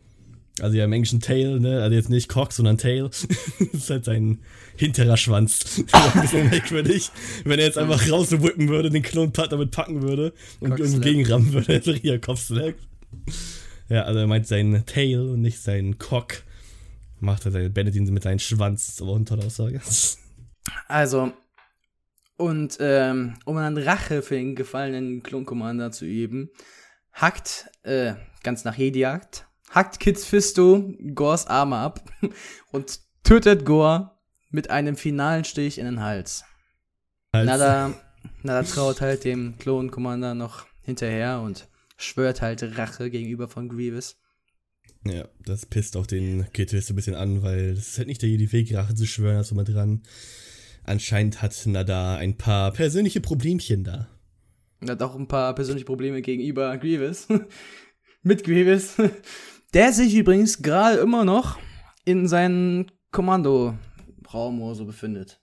Also ja, im Englischen Tail, ne? Also jetzt nicht Cock, sondern Tail. Das ist halt sein hinterer Schwanz. Das ist ein bisschen merkwürdig. Wenn er jetzt einfach rauswippen würde, den Klonpart damit packen würde und Cock irgendwo gegenrammen würde, hätte er hier Kopfslack. Ja, also er meint seinen Tail und nicht seinen Cock. Macht er seine Benedikt mit seinem Schwanz. Das ist aber auch eine tolle Aussage. Also, und ähm, um dann Rache für den gefallenen Klon-Commander zu üben, hackt, äh, ganz nach Jedi-Jagd, hackt Kit Fisto Gors Arme ab und tötet Gor mit einem finalen Stich in den Hals. Hals. Nahdar, Nahdar traut halt dem Klon-Commander noch hinterher und schwört halt Rache gegenüber von Grievous. Ja, das pisst auch den Kit Fisto ein bisschen an, weil es ist halt nicht der jede Weg, Rache zu schwören, also mal dran. Anscheinend hat Nahdar ein paar persönliche Problemchen da. Er hat auch ein paar persönliche Probleme gegenüber Grievous. Mit Grievous. Der sich übrigens gerade immer noch in seinem Kommandoraum oder so befindet.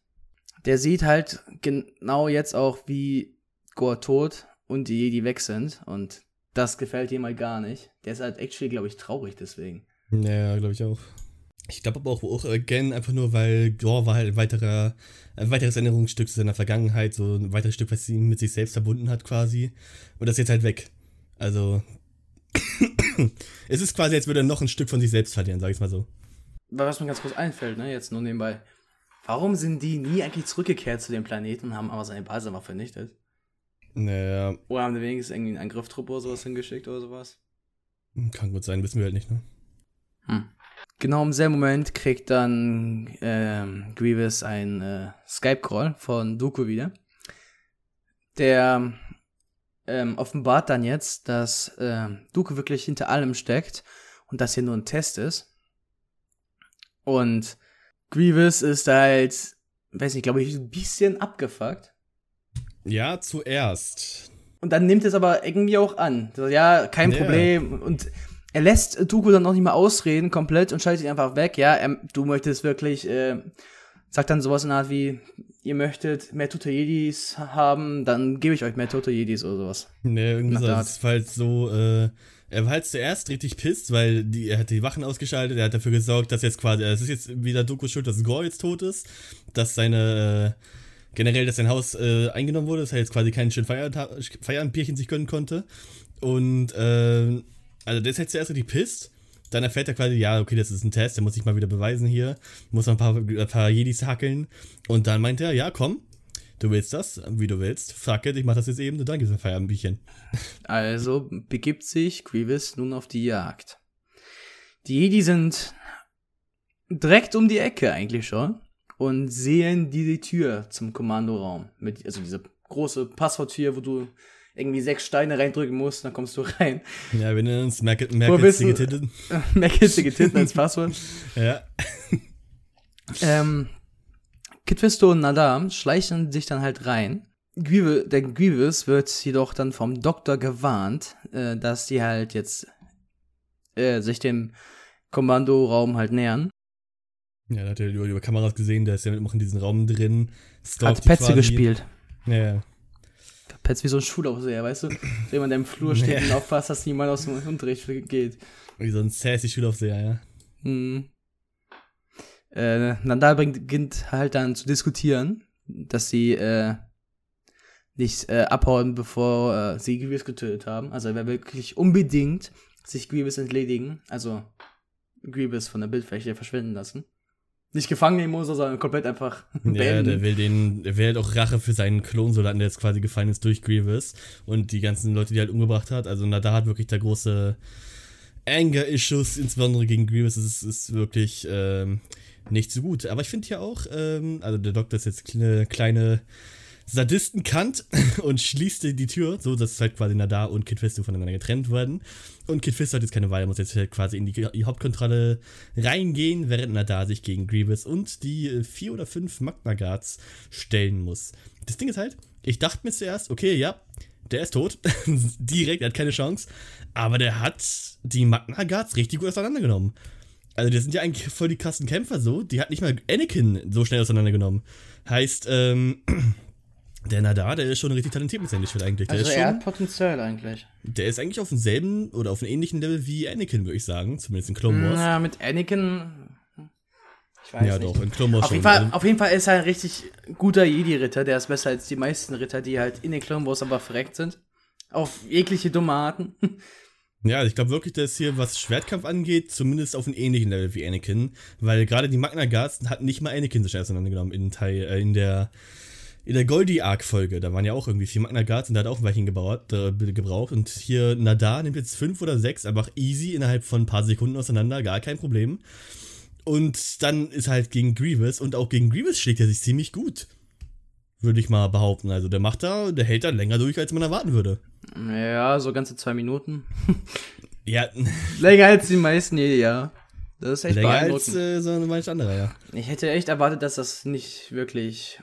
Der sieht halt genau jetzt auch, wie Gor tot und die Jedi weg sind. Und das gefällt ihm halt gar nicht. Der ist halt actually, glaube ich, traurig deswegen. Ja, glaube ich auch. Ich glaube aber auch, auch again, einfach nur, weil Gor war halt ein, weiterer, ein weiteres Erinnerungsstück zu seiner Vergangenheit. So ein weiteres Stück, was ihn mit sich selbst verbunden hat quasi. Und das ist jetzt halt weg. Also... Es ist quasi, als würde er noch ein Stück von sich selbst verlieren, sag ich mal so. Was mir ganz kurz einfällt, ne, jetzt nur nebenbei. Warum sind die nie eigentlich zurückgekehrt zu dem Planeten und haben aber seine Basis einfach vernichtet? Naja. Oder haben die wenigstens irgendwie einen Angriffstrupp oder sowas hingeschickt oder sowas? Kann gut sein, wissen wir halt nicht, ne? Hm. Genau im selben Moment kriegt dann ähm, Grievous einen äh, Skype-Call von Dooku wieder. Der... Ähm, offenbart dann jetzt, dass äh, Dooku wirklich hinter allem steckt und das hier nur ein Test ist. Und Grievous ist halt, weiß nicht, glaube ich, ein bisschen abgefuckt. Ja, zuerst. Und dann nimmt es aber irgendwie auch an. Ja, kein yeah. Problem. Und er lässt Dooku dann noch nicht mal ausreden komplett und schaltet ihn einfach weg. Ja, er, du möchtest wirklich, äh, sagt dann sowas in der Art wie, ihr möchtet mehr Totojedis haben, dann gebe ich euch mehr Totojedis oder sowas. Nee, irgendwie so, das war halt so, äh, er war halt zuerst richtig pisst, weil die, er hat die Wachen ausgeschaltet, er hat dafür gesorgt, dass jetzt quasi, es ist jetzt wieder Dookus Schuld, dass Gor jetzt tot ist, dass seine, äh, generell, dass sein Haus äh, eingenommen wurde, dass er jetzt quasi keinen schönen Feierabend, Feierabendbierchen sich gönnen konnte. Und, äh, also der ist halt zuerst richtig pisst. Dann erfährt er quasi, ja, okay, das ist ein Test, der muss sich mal wieder beweisen hier, muss noch ein paar, ein paar Jedis hackeln. Und dann meint er, ja, komm, du willst das, wie du willst, fuck it, ich mach das jetzt eben, und dann gibt's ein Feierabendbierchen. Also begibt sich Grievous nun auf die Jagd. Die Jedi sind direkt um die Ecke eigentlich schon und sehen diese Tür zum Kommandoraum. Mit, also diese große Passworttür, wo du irgendwie sechs Steine reindrücken musst, dann kommst du rein. Ja, wir nennen uns merkwürdige Titten. Merkwürdige Titten als Passwort. Ja. ähm, Kit Fisto und Nahdar schleichen sich dann halt rein. Der Grievous wird jedoch dann vom Doktor gewarnt, äh, dass die halt jetzt äh, sich dem Kommandoraum halt nähern. Ja, da hat er über Kameras gesehen, der ist ja noch in diesem Raum drin. Hat Pätze gespielt. Ja, ja. Petz wie so ein Schulaufseher, weißt du? Jemand, der im Flur steht und aufpasst, dass niemand aus dem Unterricht geht. Wie so ein sassy Schulaufseher, ja. Mhm. Äh, Nahdar beginnt halt dann zu diskutieren, dass sie äh, nicht äh, abhauen, bevor äh, sie Grievous getötet haben. Also er will wirklich unbedingt sich Grievous entledigen, also Grievous von der Bildfläche verschwinden lassen. Nicht gefangen nehmen muss, sondern komplett einfach beenden. Ja, der will den, der will halt auch Rache für seinen Klonsoldaten, der jetzt quasi gefallen ist durch Grievous und die ganzen Leute, die er halt umgebracht hat. Also Nahdar hat wirklich da große Anger-Issues, insbesondere gegen Grievous. Das ist, ist wirklich ähm, nicht so gut. Aber ich finde hier auch, ähm, also der Doktor ist jetzt eine kleine Sadistenkant und schließt die Tür, so dass halt quasi Nahdar und Kit Fisto voneinander getrennt werden. Und Kit Fisto hat jetzt keine Wahl, er muss jetzt halt quasi in die Hauptkontrolle reingehen, während Nahdar sich gegen Grievous und die vier oder fünf Magna Guards stellen muss. Das Ding ist halt, ich dachte mir zuerst, okay, ja, der ist tot, direkt, er hat keine Chance, aber der hat die Magna Guards richtig gut auseinandergenommen. Also das sind ja eigentlich voll die krassen Kämpfer so, die hat nicht mal Anakin so schnell auseinandergenommen. Heißt, ähm... Der Nahdar, der ist schon richtig talentiert mit seinem Spiel eigentlich. Der also ist er schon, hat Potenzial eigentlich. Der ist eigentlich auf demselben oder auf einem ähnlichen Level wie Anakin, würde ich sagen. Zumindest in Clone Wars. Na, mit Anakin... Ich weiß ja, nicht. Ja doch, in Clone Wars auf schon. Jeden Fall, auf jeden Fall ist er ein richtig guter Jedi-Ritter. Der ist besser als die meisten Ritter, die halt in den Clone Wars aber verreckt sind. Auf jegliche dumme Arten. Ja, ich glaube wirklich, dass hier, was Schwertkampf angeht, zumindest auf einem ähnlichen Level wie Anakin. Weil gerade die Magna Guards hatten nicht mal Anakin so schnell auseinandergenommen in, Teil, äh, in der... In der Goldie-Arc-Folge, da waren ja auch irgendwie vier Magna Guards und da hat auch ein Weilchen gebaut, äh, gebraucht. Und hier Nahdar nimmt jetzt fünf oder sechs einfach easy innerhalb von ein paar Sekunden auseinander, gar kein Problem. Und dann ist halt gegen Grievous und auch gegen Grievous schlägt er sich ziemlich gut. Würde ich mal behaupten. Also der macht da, der hält da länger durch, als man erwarten würde. Ja, so ganze zwei Minuten. Ja. Länger als die meisten, ja. Das ist echt länger beeindruckend. Länger als äh, so manch anderer, ja. Ich hätte echt erwartet, dass das nicht wirklich...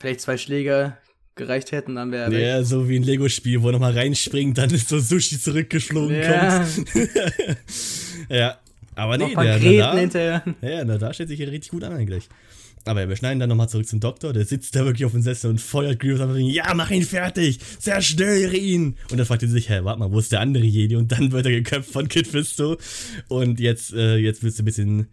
Vielleicht zwei Schläge gereicht hätten, dann wäre er ja, weg. So wie ein Lego-Spiel, wo er nochmal reinspringt, dann ist so Sushi zurückgeflogen, ja. Kommt. Ja, aber nee, der Nahdar, ja, Nahdar stellt sich hier richtig gut an eigentlich. Aber wir schneiden dann nochmal zurück zum Doktor, der sitzt da wirklich auf dem Sessel und feuert Grievous einfach, ja, mach ihn fertig, zerstöre ihn. Und dann fragt er sich, hä, hey, warte mal, wo ist der andere Jedi? Und dann wird er geköpft von Kit Fisto. Und jetzt, äh, jetzt willst du ein bisschen...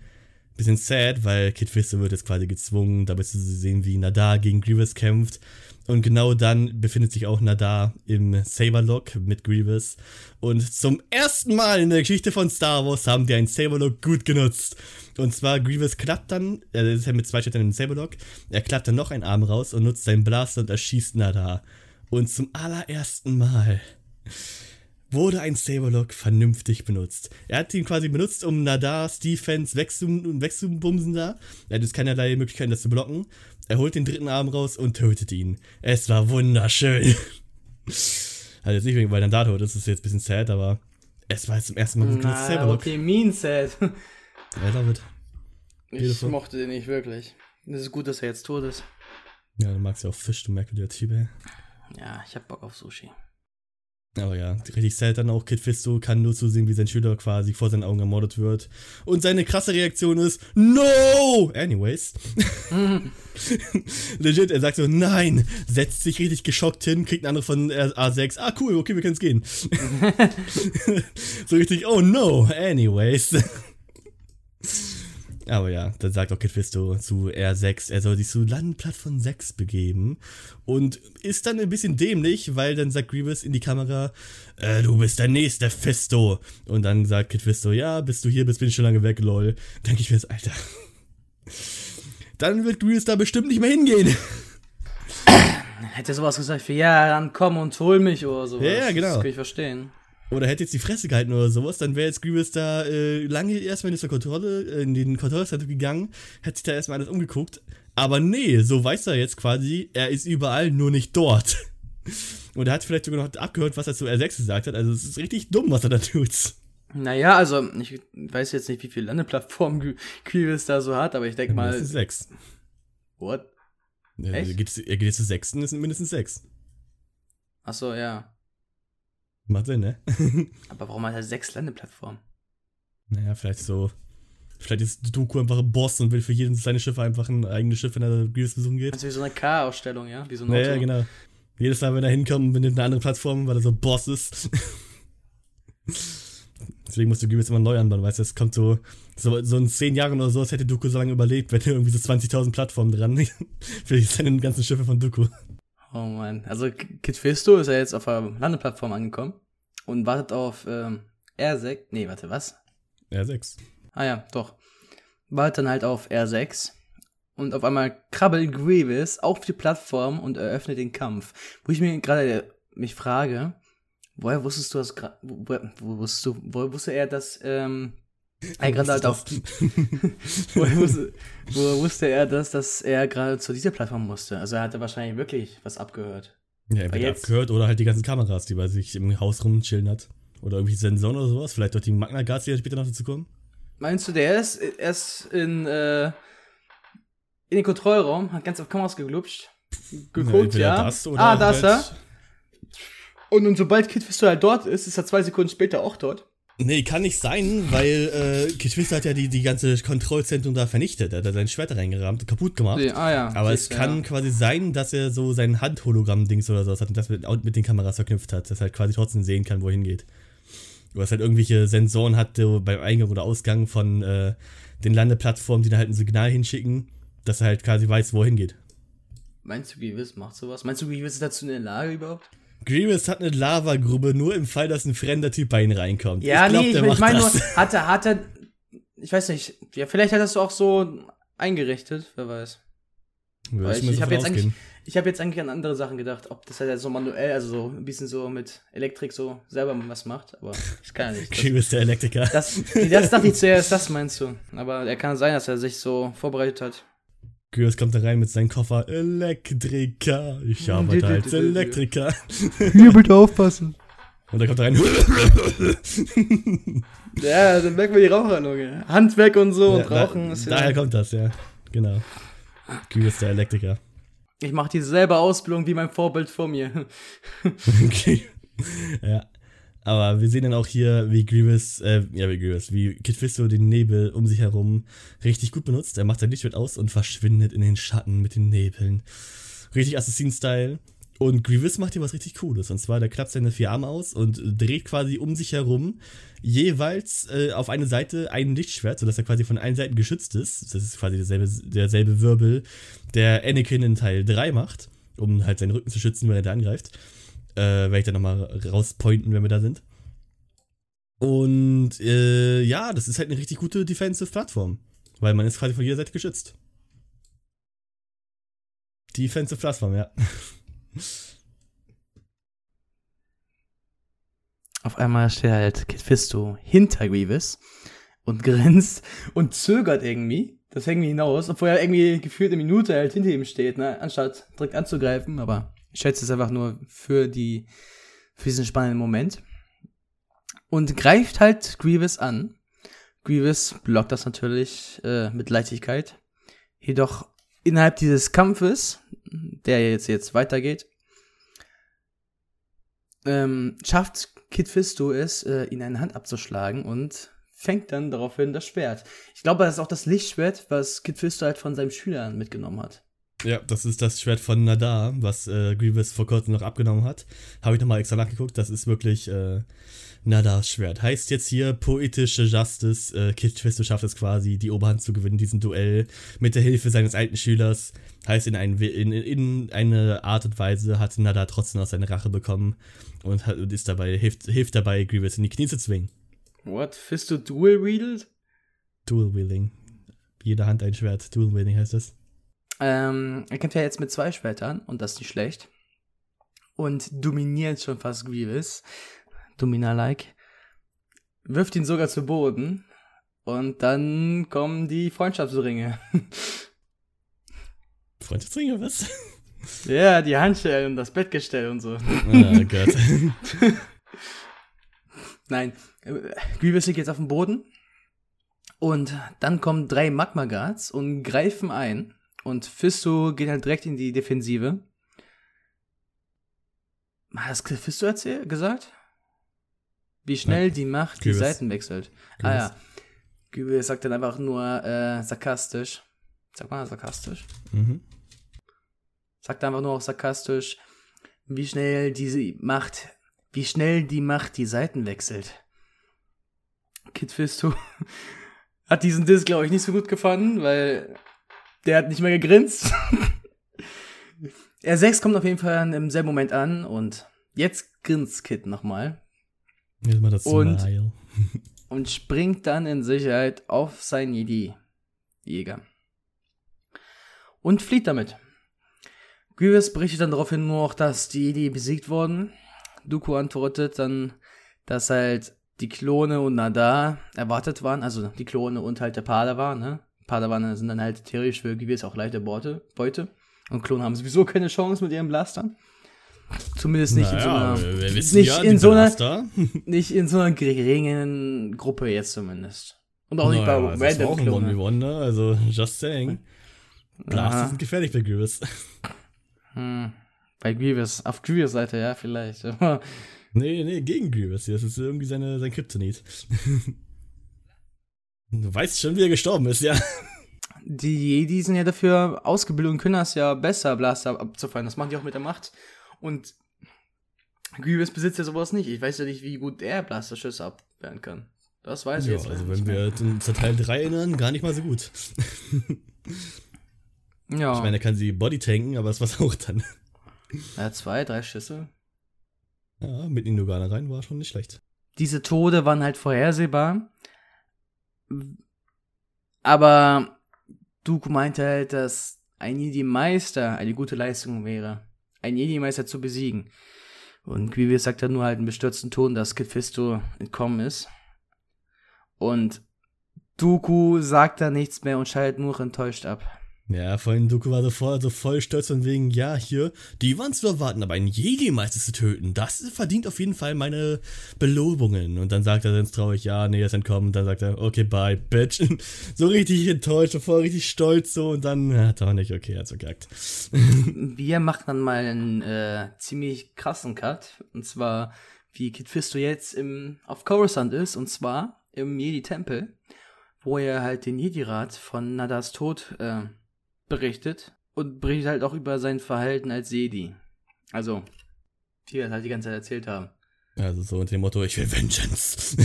Bisschen sad, weil Kit Fisto wird jetzt quasi gezwungen, dabei zu sehen, wie Nahdar gegen Grievous kämpft. Und genau dann befindet sich auch Nahdar im Saberlock mit Grievous. Und zum ersten Mal in der Geschichte von Star Wars haben die einen Saberlock gut genutzt. Und zwar Grievous klappt dann, er ist ja mit zwei Schwertern im Saberlock, er klappt dann noch einen Arm raus und nutzt seinen Blaster und erschießt Nahdar. Und zum allerersten Mal wurde ein Saberlock vernünftig benutzt. Er hat ihn quasi benutzt, um Nahdars Defense wegzubumsen da. Er hat jetzt keinerlei Möglichkeiten, das zu blocken. Er holt den dritten Arm raus und tötet ihn. Es war wunderschön. Also jetzt nicht wegen, weil Nahdar tot ist, das ist jetzt ein bisschen sad, aber es war jetzt zum ersten Mal gut genutzt, Saberlock. Okay, mean sad. Ja, damit. Ich mochte den nicht wirklich. Es ist gut, dass er jetzt tot ist. Ja, du magst ja auch Fisch, du merkwürdiger Typ, ey. Ja, ich hab Bock auf Sushi. Aber ja, richtig sad dann auch. Kit Fisto kann nur zusehen, wie sein Schüler quasi vor seinen Augen ermordet wird. Und seine krasse Reaktion ist, no! Anyways. Mhm. Legit, er sagt so, nein! Setzt sich richtig geschockt hin, kriegt einen anderen von A sechs. Ah, cool, okay, wir können es gehen. So richtig, oh no! Anyways. Aber ja, dann sagt auch Kit Fisto zu R sechs, er soll sich zu Landplattform sechs begeben und ist dann ein bisschen dämlich, weil dann sagt Grievous in die Kamera, äh, du bist der nächste Fisto. Und dann sagt Kit Fisto, ja, bist du hier, bist bin ich schon lange weg, lol. Denke ich mir jetzt, Alter. Dann wird Grievous da bestimmt nicht mehr hingehen. Hätte sowas gesagt wie, ja, dann komm und hol mich oder sowas. Ja, ja, genau. Das kann ich verstehen. Oder hätte jetzt die Fresse gehalten oder sowas, dann wäre jetzt Grievous da äh, lange erstmal in, der Kontrolle, in den Kontrollzentrum gegangen, hätte sich da erstmal alles umgeguckt. Aber nee, so weiß er jetzt quasi, er ist überall, nur nicht dort. Und er hat vielleicht sogar noch abgehört, was er zu R sechs gesagt hat, also es ist richtig dumm, was er da tut. Naja, also ich weiß jetzt nicht, wie viele Landeplattformen Grievous da so hat, aber ich denke mal... Mindestens sechs. What? Ja, er geht jetzt zu sechsten, es sind mindestens sechs. Achso, ja. Macht Sinn, ne? Aber warum hat er sechs Landeplattformen? Naja, vielleicht so. Vielleicht ist Dooku einfach ein Boss und will für jedes kleine Schiff einfach ein eigenes Schiff, wenn er Grievous besuchen geht. Also wie so eine K-Ausstellung, ja? Wie so ein Auto. Naja, genau. Jedes Mal, wenn er hinkommt, benimmt eine andere Plattform, weil er so Boss ist. Deswegen musst du Grievous immer neu anbauen, weißt du? Es kommt so, so, so in zehn Jahren oder so, als hätte Dooku so lange überlebt, wenn er irgendwie so zwanzigtausend Plattformen dran. Vielleicht seine ganzen Schiffe von Dooku. Oh man, also Kit Fisto ist ja jetzt auf der Landeplattform angekommen und wartet auf ähm, R sechs, nee, warte, was? R sechs. Ah ja, doch. Wartet dann halt auf R sechs und auf einmal krabbelt Grievous auf die Plattform und eröffnet den Kampf. Wo ich mir gerade mich frage, woher wusstest du das, woher, wo wusstest du, woher wusste er, dass, ähm, er gerade halt auf, woher wusste, woher wusste er das, dass er gerade zu dieser Plattform musste? Also er hatte wahrscheinlich wirklich was abgehört. Ja, entweder jetzt, abgehört oder halt die ganzen Kameras, die bei sich im Haus rumchillen hat. Oder irgendwie Sensoren oder sowas, vielleicht doch die Magna Guards, die später noch dazu kommen. Meinst du, der ist erst in, äh, in den Kontrollraum, hat ganz auf Kameras geglutscht, geguckt, ja. ja. Das oder ah, da ist er. Und, und sobald Kit Fisto halt dort ist, ist er zwei Sekunden später auch dort. Nee, kann nicht sein, weil äh, Kit Fisto hat ja die, die ganze Kontrollzentrum da vernichtet. Er hat da sein Schwert reingerammt, kaputt gemacht. Nee, ah ja, aber es kann ja quasi sein, dass er so sein Hand-Hologramm-Dings oder sowas hat und das mit, mit den Kameras verknüpft hat, dass er halt quasi trotzdem sehen kann, wo er hingeht. Oder es halt irgendwelche Sensoren hat so beim Eingang oder Ausgang von äh, den Landeplattformen, die da halt ein Signal hinschicken, dass er halt quasi weiß, wo er hingeht. Meinst du, Grievous macht sowas? Meinst du, Grievous ist dazu in der Lage überhaupt? Grievous hat eine Lavagrube, nur im Fall, dass ein fremder Typ bei ihm reinkommt. Ja, ich glaub, nee, der ich, macht ich meine das. Nur, hat er, hat er, ich weiß nicht, ja, vielleicht hat er es auch so eingerichtet, wer weiß. Ja, ich ich habe jetzt, hab jetzt eigentlich an andere Sachen gedacht, ob das halt so manuell, also so ein bisschen so mit Elektrik so selber was macht, aber das kann er nicht. Grievous der Elektriker. Das, das dachte ich zuerst, das meinst du, aber er kann sein, dass er sich so vorbereitet hat. Grievous kommt da rein mit seinem Koffer. Elektriker. Ich arbeite als Elektriker. Hier bitte aufpassen. Und dann kommt er rein. Ja, dann merkt man die Raucherlunge. Hand weg und so ja, und rauchen. Da, ist daher ja kommt das, ja. Genau. Grievous der Elektriker. Ich mache dieselbe Ausbildung wie mein Vorbild vor mir. Okay. Ja. Aber wir sehen dann auch hier, wie Grievous, äh, ja, wie Grievous, wie Kit Fisto den Nebel um sich herum richtig gut benutzt. Er macht sein Lichtschwert aus und verschwindet in den Schatten mit den Nebeln. Richtig Assassin-Style. Und Grievous macht hier was richtig Cooles. Und zwar, der klappt seine vier Arme aus und dreht quasi um sich herum jeweils äh, auf eine Seite ein Lichtschwert, sodass er quasi von allen Seiten geschützt ist. Das ist quasi derselbe, derselbe Wirbel, der Anakin in Teil drei macht, um halt seinen Rücken zu schützen, wenn er da angreift. Äh, werde ich dann nochmal rauspointen, wenn wir da sind. Und äh, ja, das ist halt eine richtig gute Defensive-Plattform, weil man ist quasi von jeder Seite geschützt. Defensive-Plattform, ja. Auf einmal steht halt Kit Fisto hinter Grievous und grinst und zögert irgendwie. Das hängt hinaus, obwohl er irgendwie gefühlt eine Minute halt hinter ihm steht, ne? Anstatt direkt anzugreifen, aber... Ich schätze es einfach nur für, die, für diesen spannenden Moment. Und greift halt Grievous an. Grievous blockt das natürlich äh, mit Leichtigkeit. Jedoch innerhalb dieses Kampfes, der jetzt, jetzt weitergeht, ähm, schafft Kit Fisto es, äh, ihn eine Hand abzuschlagen und fängt dann daraufhin das Schwert. Ich glaube, das ist auch das Lichtschwert, was Kit Fisto halt von seinem Schüler mitgenommen hat. Ja, das ist das Schwert von Nahdar, was äh, Grievous vor kurzem noch abgenommen hat. Habe ich nochmal extra nachgeguckt, das ist wirklich äh, Nahdars Schwert. Heißt jetzt hier poetische Justice, äh, Kit Fisto schafft es quasi, die Oberhand zu gewinnen, diesen Duell mit der Hilfe seines alten Schülers. Heißt, in, ein, in, in eine Art und Weise hat Nahdar trotzdem noch seine Rache bekommen und, hat, und ist dabei hilft, hilft dabei, Grievous in die Knie zu zwingen. What? Fisto dual wielded? Dual wielding. Jede Hand ein Schwert, dual wielding heißt das. Ähm, er kämpft ja jetzt mit zwei Schwertern und das ist nicht schlecht. Und dominiert schon fast Grievous. Dominar-like. Wirft ihn sogar zu Boden. Und dann kommen die Freundschaftsringe. Freundschaftsringe, was? Ja, die Handschellen und das Bettgestell und so. Oh Gott. Nein, Grievous liegt jetzt auf dem Boden. Und dann kommen drei Magna Guards und greifen ein. Und Fisto geht halt direkt in die Defensive. Hat das Fisto erzähl- gesagt? Wie schnell Nein. die Macht Grievous. Die Seiten wechselt. Grievous. Ah ja. Grievous sagt dann einfach nur äh, sarkastisch. Sag mal sarkastisch. Mhm. Sagt einfach nur auch sarkastisch, wie schnell diese Macht, wie schnell die Macht die Seiten wechselt. Kit Fisto hat diesen Diss, glaube ich, nicht so gut gefallen, weil der hat nicht mehr gegrinst. R sechs kommt auf jeden Fall im selben Moment an und jetzt grinst Kit nochmal. Jetzt mal das Smile. Und springt dann in Sicherheit auf seinen Jedi-Jäger. Und flieht damit. Grievous berichtet dann daraufhin nur noch, dass die Jedi besiegt wurden. Dooku antwortet dann, dass halt die Klone und Nahdar erwartet waren. Also die Klone und halt der Padawan, ne? Padawane sind dann halt theoretisch für Grievous auch leichte Beute. Und Klone haben sowieso keine Chance mit ihren Blastern. Zumindest nicht naja, in so einer... Nicht, ja, in so einer nicht in so einer geringen Gruppe jetzt zumindest. Und auch naja, nicht bei also random Klonen. One ne? Also, just saying. Blaster sind gefährlich bei Grievous. Hm, bei Grievous. Auf Grievous Seite, ja, vielleicht. nee, nee, gegen Grievous. Das ist irgendwie seine, sein Kryptonit. Du weißt schon, wie er gestorben ist, ja. Die Jedi sind ja dafür ausgebildet und können das ja besser, Blaster abzufallen. Das machen die auch mit der Macht. Und Grievous besitzt ja sowas nicht. Ich weiß ja nicht, wie gut er Blasterschüsse abwehren kann. Das weiß ja, ich jetzt also nicht. Ja, also wenn wir uns an Teil drei erinnern, gar nicht mal so gut. Ja. Ich meine, er kann sie bodytanken, aber das war's auch dann. Ja, zwei, drei Schüsse. Ja, mitten in Nugana rein war schon nicht schlecht. Diese Tode waren halt vorhersehbar. Aber Dooku meinte halt, dass ein Jedi-Meister eine gute Leistung wäre, einen Jedi-Meister zu besiegen. Und Grievous sagt dann nur halt einen bestürzten Ton, dass Kit Fisto entkommen ist. Und Dooku sagt dann nichts mehr und schaltet nur enttäuscht ab. Ja, vor allem Dooku war sofort so voll stolz von wegen, ja, hier, die waren zu erwarten, aber einen Jedi-Meister zu töten, das verdient auf jeden Fall meine Belobungen. Und dann sagt er ganz traurig, ja, nee, das entkommen. Und dann sagt er, okay, bye, bitch. So richtig enttäuscht, voll richtig stolz so. Und dann, ja, doch nicht, okay, er hat so gekackt. Wir machen dann mal einen äh, ziemlich krassen Cut. Und zwar, wie Kit Fisto jetzt im, auf Coruscant ist, und zwar im Jedi-Tempel, wo er halt den Jedi-Rat von Nahdars Tod, äh, berichtet und berichtet halt auch über sein Verhalten als Jedi. Also, wie wir das halt die ganze Zeit erzählt haben. Also so unter dem Motto, ich will Vengeance.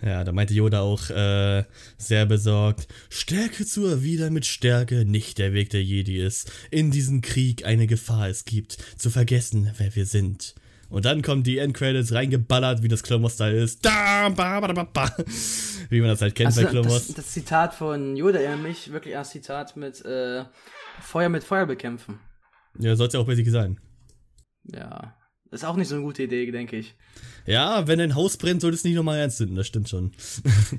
Ja, da meinte Yoda auch äh, sehr besorgt, Stärke zu erwidern mit Stärke nicht der Weg der Jedi ist. In diesem Krieg eine Gefahr es gibt, zu vergessen, wer wir sind. Und dann kommen die Endcredits reingeballert, wie das Clone Wars da ist. Da, ba, ba, ba, ba. Wie man das halt kennt also bei Clone Wars. Das, das Zitat von Yoda erinnert mich wirklich an das Zitat mit äh, Feuer mit Feuer bekämpfen. Ja, soll es ja auch basic sein. Ja, ist auch nicht so eine gute Idee, denke ich. Ja, wenn ein Haus brennt, solltest du nicht nochmal anzünden, das stimmt schon.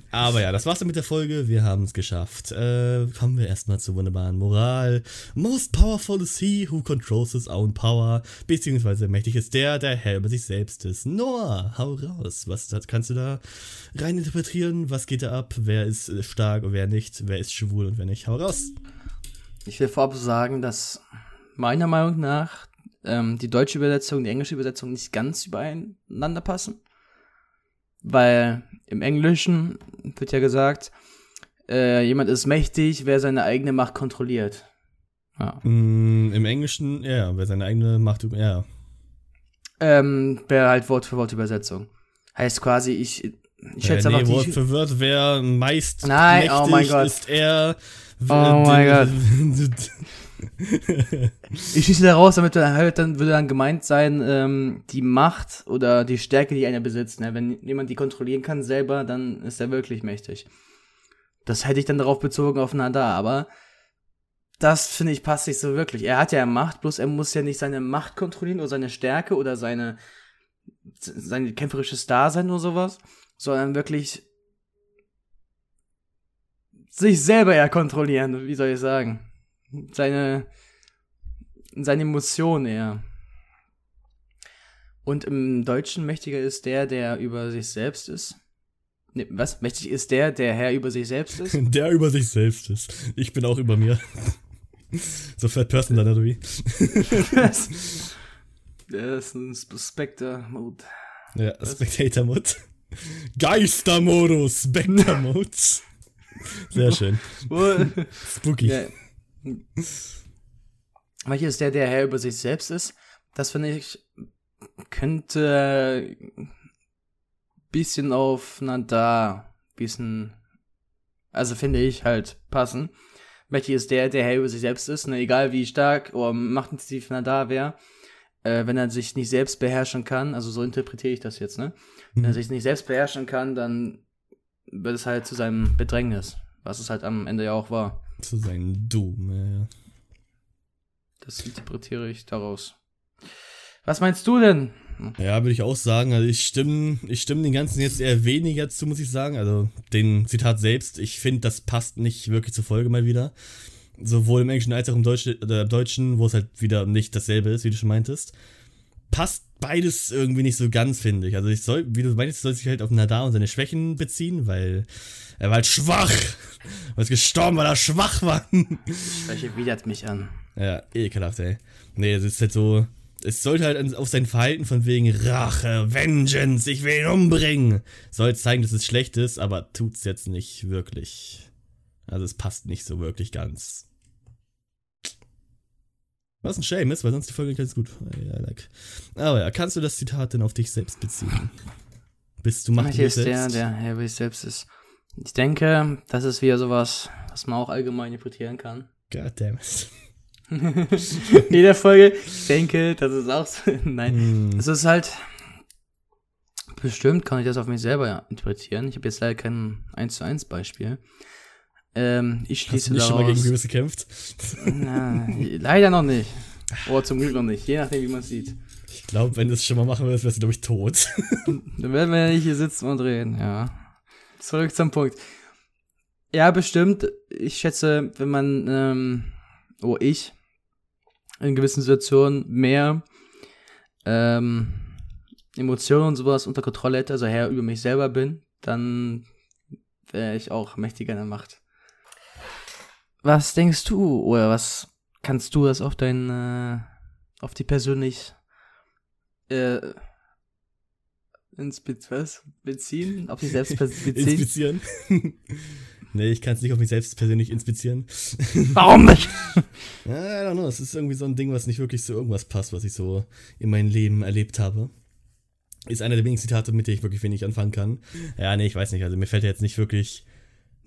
Aber ja, das war's dann mit der Folge, wir haben es geschafft. Äh, kommen wir erstmal zur wunderbaren Moral. Most powerful is he who controls his own power, beziehungsweise mächtig ist der, der Herr über sich selbst ist. Noah, hau raus, was das, kannst du da rein interpretieren? Was geht da ab? Wer ist stark und wer nicht? Wer ist schwul und wer nicht? Hau raus! Ich will vorab sagen, dass meiner Meinung nach ähm, die deutsche Übersetzung, die englische Übersetzung nicht ganz übereinander passen. Weil im Englischen wird ja gesagt, äh, jemand ist mächtig, wer seine eigene Macht kontrolliert. Ja. Mm, im Englischen, ja, wer seine eigene Macht, ja. Ähm, wäre halt Wort für Wort Übersetzung. Heißt quasi, ich... Ich schätze äh, nee, Wort für Wort, wer meist Nein, mächtig oh mein Gott. ist er... Oh mein Gott. Ich schieße da raus, damit halt dann, würde dann gemeint sein, ähm, die Macht oder die Stärke, die einer besitzt. Ne? Wenn jemand die kontrollieren kann selber, dann ist er wirklich mächtig. Das hätte ich dann darauf bezogen auf Nahdar, aber das, finde ich, passt nicht so wirklich. Er hat ja Macht, bloß er muss ja nicht seine Macht kontrollieren oder seine Stärke oder seine, sein kämpferisches Dasein oder sowas, sondern wirklich sich selber ja kontrollieren, wie soll ich sagen? Seine, seine Emotionen eher. Und im Deutschen mächtiger ist der, der über sich selbst ist. Ne, was? Mächtig ist der, der Herr über sich selbst ist? Der über sich selbst ist. Ich bin auch über mir. So Third Person dann, oder wie? Das, das ist ein Spectre-Mode. Ja, Spectator-Mode. Geistermodus, Spectre-Modus. Sehr schön. Spooky. Ja. Welcher ist der, der Herr über sich selbst ist? Das, finde ich, könnte ein bisschen auf Nahdar bisschen, also finde ich halt, passen. Welcher ist der, der Herr über sich selbst ist? Ne, egal wie stark oder machtintensiv Nahdar wäre, äh, wenn er sich nicht selbst beherrschen kann, also so interpretiere ich das jetzt, ne? Wenn er sich nicht selbst beherrschen kann, dann wird es halt zu seinem Bedrängnis, was es halt am Ende ja auch war. Zu seinem Doom, ja, ja. Das interpretiere ich daraus. Was meinst du denn? Ja, würde ich auch sagen, also ich stimme, ich stimme den Ganzen jetzt eher weniger zu, muss ich sagen, also den Zitat selbst, ich finde, das passt nicht wirklich zur Folge mal wieder, sowohl im Englischen als auch im Deutschen, äh, Deutschen, wo es halt wieder nicht dasselbe ist, wie du schon meintest, passt beides irgendwie nicht so ganz, finde ich. Also ich soll, wie du meintest, soll sich halt auf Nahdar und seine Schwächen beziehen, weil er war halt schwach. Er ist gestorben, weil er schwach war. Schwäche widert mich an. Ja, ekelhaft, ey. Nee, das ist halt so, es sollte halt auf sein Verhalten von wegen Rache, Vengeance, ich will ihn umbringen. Soll zeigen, dass es schlecht ist, aber tut's jetzt nicht wirklich. Also es passt nicht so wirklich ganz. Was ein Shame ist, weil sonst die Folge ganz gut. Aber ja, kannst du das Zitat denn auf dich selbst beziehen? Bist du machtlos selbst? Der, der Herr über sich selbst ist. Ich denke, das ist wieder sowas, was man auch allgemein interpretieren kann. Goddammit. In jeder Folge, ich denke, das ist auch so. Nein, es hm. ist halt, bestimmt kann ich das auf mich selber interpretieren. Ich habe jetzt leider kein eins zu eins Beispiel. Ähm, ich schließe Hast du nicht daraus, schon mal gegen Grievous gekämpft? Na, leider noch nicht. Oder zum Glück noch nicht, je nachdem, wie man es sieht. Ich glaube, wenn du es schon mal machen würdest, wärst du, glaube ich, tot. Dann werden wir ja nicht hier sitzen und reden, ja. Zurück zum Punkt. Ja, bestimmt. Ich schätze, wenn man, ähm, oh, ich, in gewissen Situationen mehr ähm, Emotionen und sowas unter Kontrolle hätte, also Herr über mich selber bin, dann wäre ich auch mächtiger in der Macht. Was denkst du, oder was kannst du das auf dein, äh, auf die persönlich, äh, ins was? Beziehen? Auf dich selbst beziehen? Inspizieren? Nee, ich kann es nicht auf mich selbst persönlich inspizieren. Warum nicht? I don't know, es ist irgendwie so ein Ding, was nicht wirklich zu irgendwas passt, was ich so in meinem Leben erlebt habe. Ist einer der wenigen Zitate, mit der ich wirklich wenig anfangen kann. Ja, nee, ich weiß nicht, also mir fällt ja jetzt nicht wirklich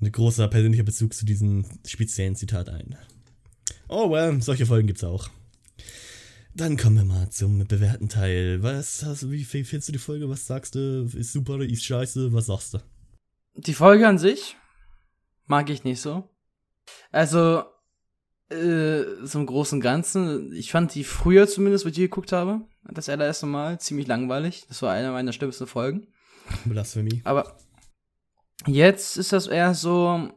ein großer persönlicher Bezug zu diesem speziellen Zitat ein. Oh well, solche Folgen gibt's auch. Dann kommen wir mal zum bewährten Teil. Was hast du, wie findest du die Folge? Was sagst du? Ist super oder ist scheiße? Was sagst du? Die Folge an sich mag ich nicht so. Also, äh, so im Großen und Ganzen, ich fand die früher zumindest, wo ich die geguckt habe, das allererste Mal, ziemlich langweilig. Das war eine meiner schlimmsten Folgen. Blasphemie. Aber jetzt ist das eher so,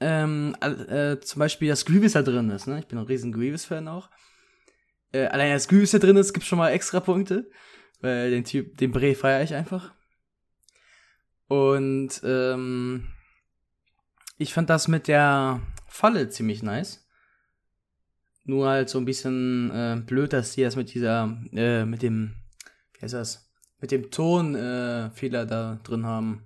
ähm, äh, zum Beispiel, dass Grievous da drin ist, ne? Ich bin ein riesen Grievous-Fan auch. Äh, allein, dass Grievous da drin ist, gibt schon mal extra Punkte, weil den Typ, den Bre feiere ich einfach. Und, ähm, ich fand das mit der Falle ziemlich nice. Nur halt so ein bisschen äh, blöd, dass sie das mit dieser, äh, mit dem, wie heißt das, mit dem Tonfehler äh, da drin haben.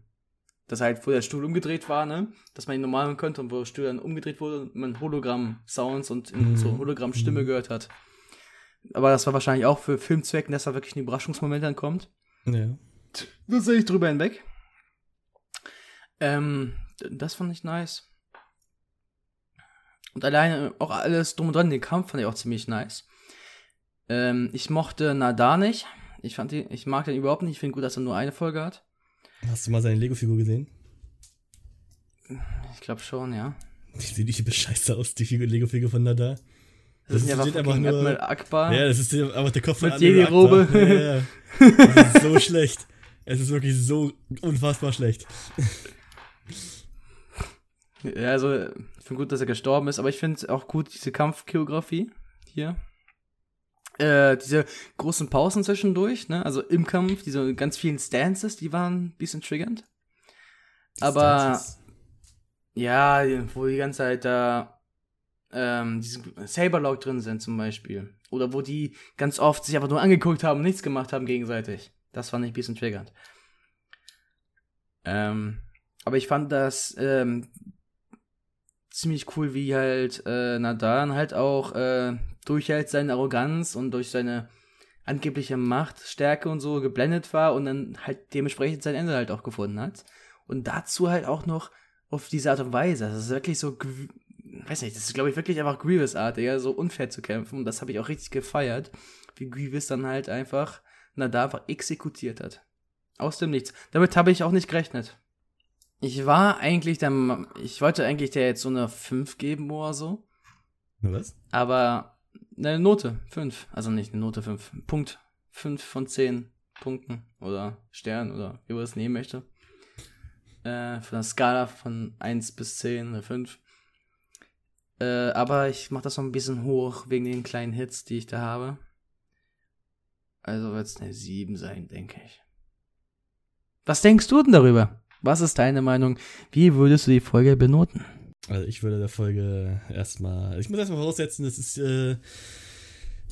Dass halt, wo der Stuhl umgedreht war, ne, dass man ihn normal machen könnte und wo der Stuhl dann umgedreht wurde, man Hologramm-Sounds und mhm. so Hologramm-Stimme gehört hat. Aber das war wahrscheinlich auch für Filmzwecken, dass da wirklich ein Überraschungsmoment dann kommt. Ja. Da sehe ich drüber hinweg. Ähm, das fand ich nice. Und alleine auch alles drum und dran, den Kampf fand ich auch ziemlich nice. Ähm, ich mochte Nahdar nicht. Ich fand die, ich mag den überhaupt nicht. Ich finde gut, dass er nur eine Folge hat. Hast du mal seine Lego-Figur gesehen? Ich glaube schon, ja. Die sieht nicht bescheiße aus, die Figur, Lego-Figur von Nahdar. Das, das ist einfach, einfach nur Admiral Akbar. Ja, das ist einfach der Kopf von Admiral Akbar. Mit Jedi-Robe. Ja, ja. Das ist so schlecht. Es ist wirklich so unfassbar schlecht. Ja, also, ich finde gut, dass er gestorben ist, aber ich finde auch gut, diese Kampfchoreografie hier. Äh, diese großen Pausen zwischendurch, ne? Also im Kampf, diese ganz vielen Stances, die waren ein bisschen triggernd. Aber, Stances. Ja, wo die ganze Zeit da ähm, diese Saberlock drin sind zum Beispiel. Oder wo die ganz oft sich einfach nur angeguckt haben und nichts gemacht haben gegenseitig. Das fand ich ein bisschen triggernd. Ähm, aber ich fand das ähm, ziemlich cool, wie halt äh, Nahdar halt auch äh, durch halt seine Arroganz und durch seine angebliche Machtstärke und so geblendet war und dann halt dementsprechend sein Ende halt auch gefunden hat. Und dazu halt auch noch auf diese Art und Weise. Das ist wirklich so, weiß nicht, das ist glaube ich wirklich einfach Grievous-artiger, so unfair zu kämpfen. Und das habe ich auch richtig gefeiert, wie Grievous dann halt einfach Nahdar einfach exekutiert hat. Aus dem Nichts. Damit habe ich auch nicht gerechnet. Ich war eigentlich der, ich wollte eigentlich der jetzt so eine fünf geben oder so. Was? Aber eine Note fünf, also nicht eine Note fünf, Punkt fünf von zehn Punkten oder Sternen oder wie man das nehmen möchte. Äh, von der Skala von eins bis zehn oder fünf. Äh, aber ich mache das noch ein bisschen hoch wegen den kleinen Hits, die ich da habe. Also wird es eine sieben sein, denke ich. Was denkst du denn darüber? Was ist deine Meinung? Wie würdest du die Folge benoten? Also ich würde der Folge erstmal, ich muss erstmal voraussetzen, das ist äh,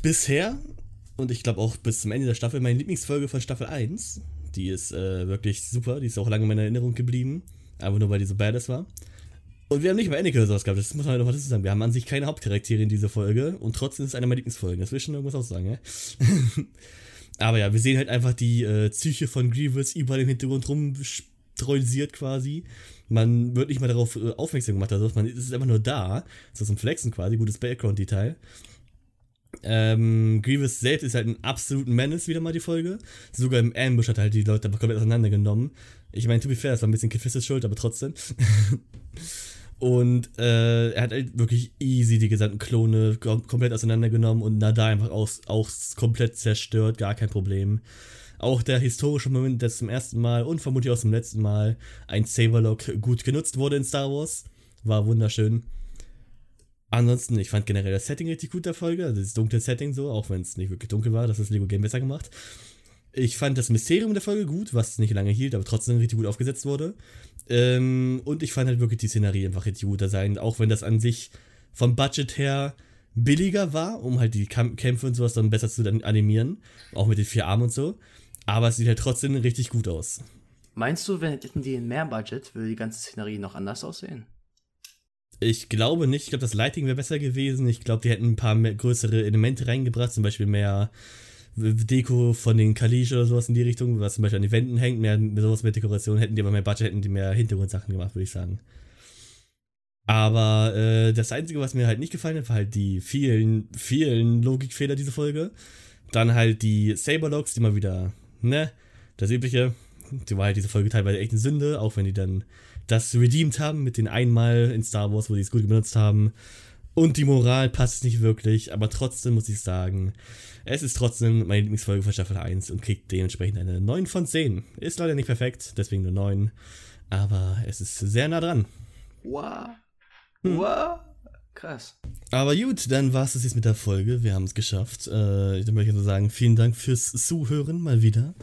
bisher und ich glaube auch bis zum Ende der Staffel meine Lieblingsfolge von Staffel eins. Die ist äh, wirklich super, die ist auch lange in meiner Erinnerung geblieben, einfach nur weil die so badass war. Und wir haben nicht mal Anakin oder sowas gehabt, das muss man halt noch mal dazu sagen. Wir haben an sich keine Hauptcharaktere in dieser Folge und trotzdem ist es eine meiner Lieblingsfolgen, das will ich schon irgendwas aussagen, ja. Aber ja, wir sehen halt einfach die äh, Psyche von Grievous überall im Hintergrund rumstreusiert quasi. Man wird nicht mal darauf äh, aufmerksam gemacht, also man ist einfach nur da, so zum Flexen quasi, gutes Background-Detail. Ähm, Grievous selbst ist halt ein absoluter Menace, wieder mal die Folge. Sogar im Ambush hat er halt die Leute aber komplett auseinandergenommen. Ich meine, to be fair, das war ein bisschen Kit Fistos Schuld, aber trotzdem. Und äh, er hat halt wirklich easy die gesamten Klone kom- komplett auseinandergenommen und Nahdar einfach auch, auch komplett zerstört, gar kein Problem. Auch der historische Moment, der zum ersten Mal und vermutlich auch zum letzten Mal ein Saberlock gut genutzt wurde in Star Wars, war wunderschön. Ansonsten, ich fand generell das Setting richtig gut der Folge, also das dunkle Setting so, auch wenn es nicht wirklich dunkel war, das hat das Lego Game besser gemacht. Ich fand das Mysterium der Folge gut, was nicht lange hielt, aber trotzdem richtig gut aufgesetzt wurde. Ähm, und ich fand halt wirklich die Szenerie einfach richtig gut da sein, auch wenn das an sich vom Budget her billiger war, um halt die Kämpfe und sowas dann besser zu animieren, auch mit den vier Armen und so. Aber es sieht halt trotzdem richtig gut aus. Meinst du, wenn hätten die mehr Budget, würde die ganze Szenerie noch anders aussehen? Ich glaube nicht. Ich glaube, das Lighting wäre besser gewesen. Ich glaube, die hätten ein paar mehr, größere Elemente reingebracht, zum Beispiel mehr Deko von den Kaleesh oder sowas in die Richtung, was zum Beispiel an den Wänden hängt, mehr sowas mit Dekoration, hätten die aber mehr Budget, hätten die mehr Hintergrundsachen gemacht, würde ich sagen. Aber äh, das Einzige, was mir halt nicht gefallen hat, war halt die vielen, vielen Logikfehler diese Folge. Dann halt die Saberlocks, die mal wieder, ne, das Übliche, die war halt diese Folge teilweise echt eine Sünde, auch wenn die dann das redeemed haben mit den einmal in Star Wars, wo die es gut benutzt haben. Und die Moral passt nicht wirklich, aber trotzdem muss ich sagen, es ist trotzdem meine Lieblingsfolge von Staffel eins und kriegt dementsprechend eine neun von zehn. Ist leider nicht perfekt, deswegen nur neun, aber es ist sehr nah dran. Wow, hm. wow, krass. Aber gut, dann war es das jetzt mit der Folge, wir haben es geschafft. Äh, ich möchte nur sagen, vielen Dank fürs Zuhören mal wieder.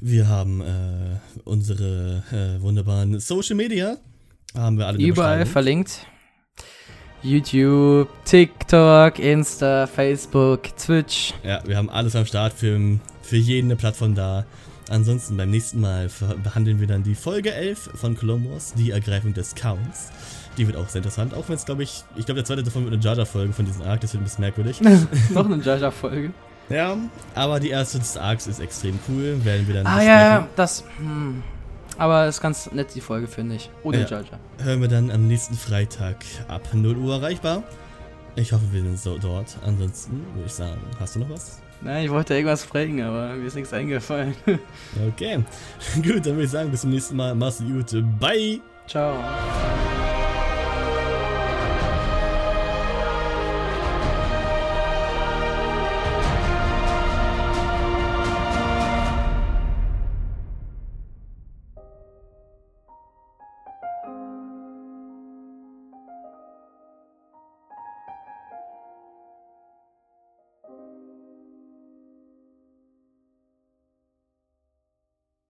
Wir haben äh, unsere äh, wunderbaren Social Media, haben wir alle überall verlinkt. YouTube, TikTok, Insta, Facebook, Twitch. Ja, wir haben alles am Start, für, für jeden eine Plattform da. Ansonsten beim nächsten Mal behandeln wir dann die Folge elf von Clone Wars, die Ergreifung des Counts. Die wird auch sehr interessant, auch wenn es, glaube ich, ich glaube, der zweite davon wird eine Jar Jar-Folge von diesem Arc, das wird ein bisschen merkwürdig. Noch eine Jar Jar-Folge. Ja, aber die erste des Arcs ist extrem cool, werden wir dann Ah ja, ja, das, hm. aber ist ganz nett die Folge, finde ich, ohne ja, Jar Jar. Hören wir dann am nächsten Freitag ab null Uhr erreichbar. Ich hoffe, wir sind so dort, ansonsten würde ich sagen, hast du noch was? Nein, ich wollte irgendwas fragen, aber mir ist nichts eingefallen. Okay, gut, dann würde ich sagen, bis zum nächsten Mal, mach's gut, bye! Ciao!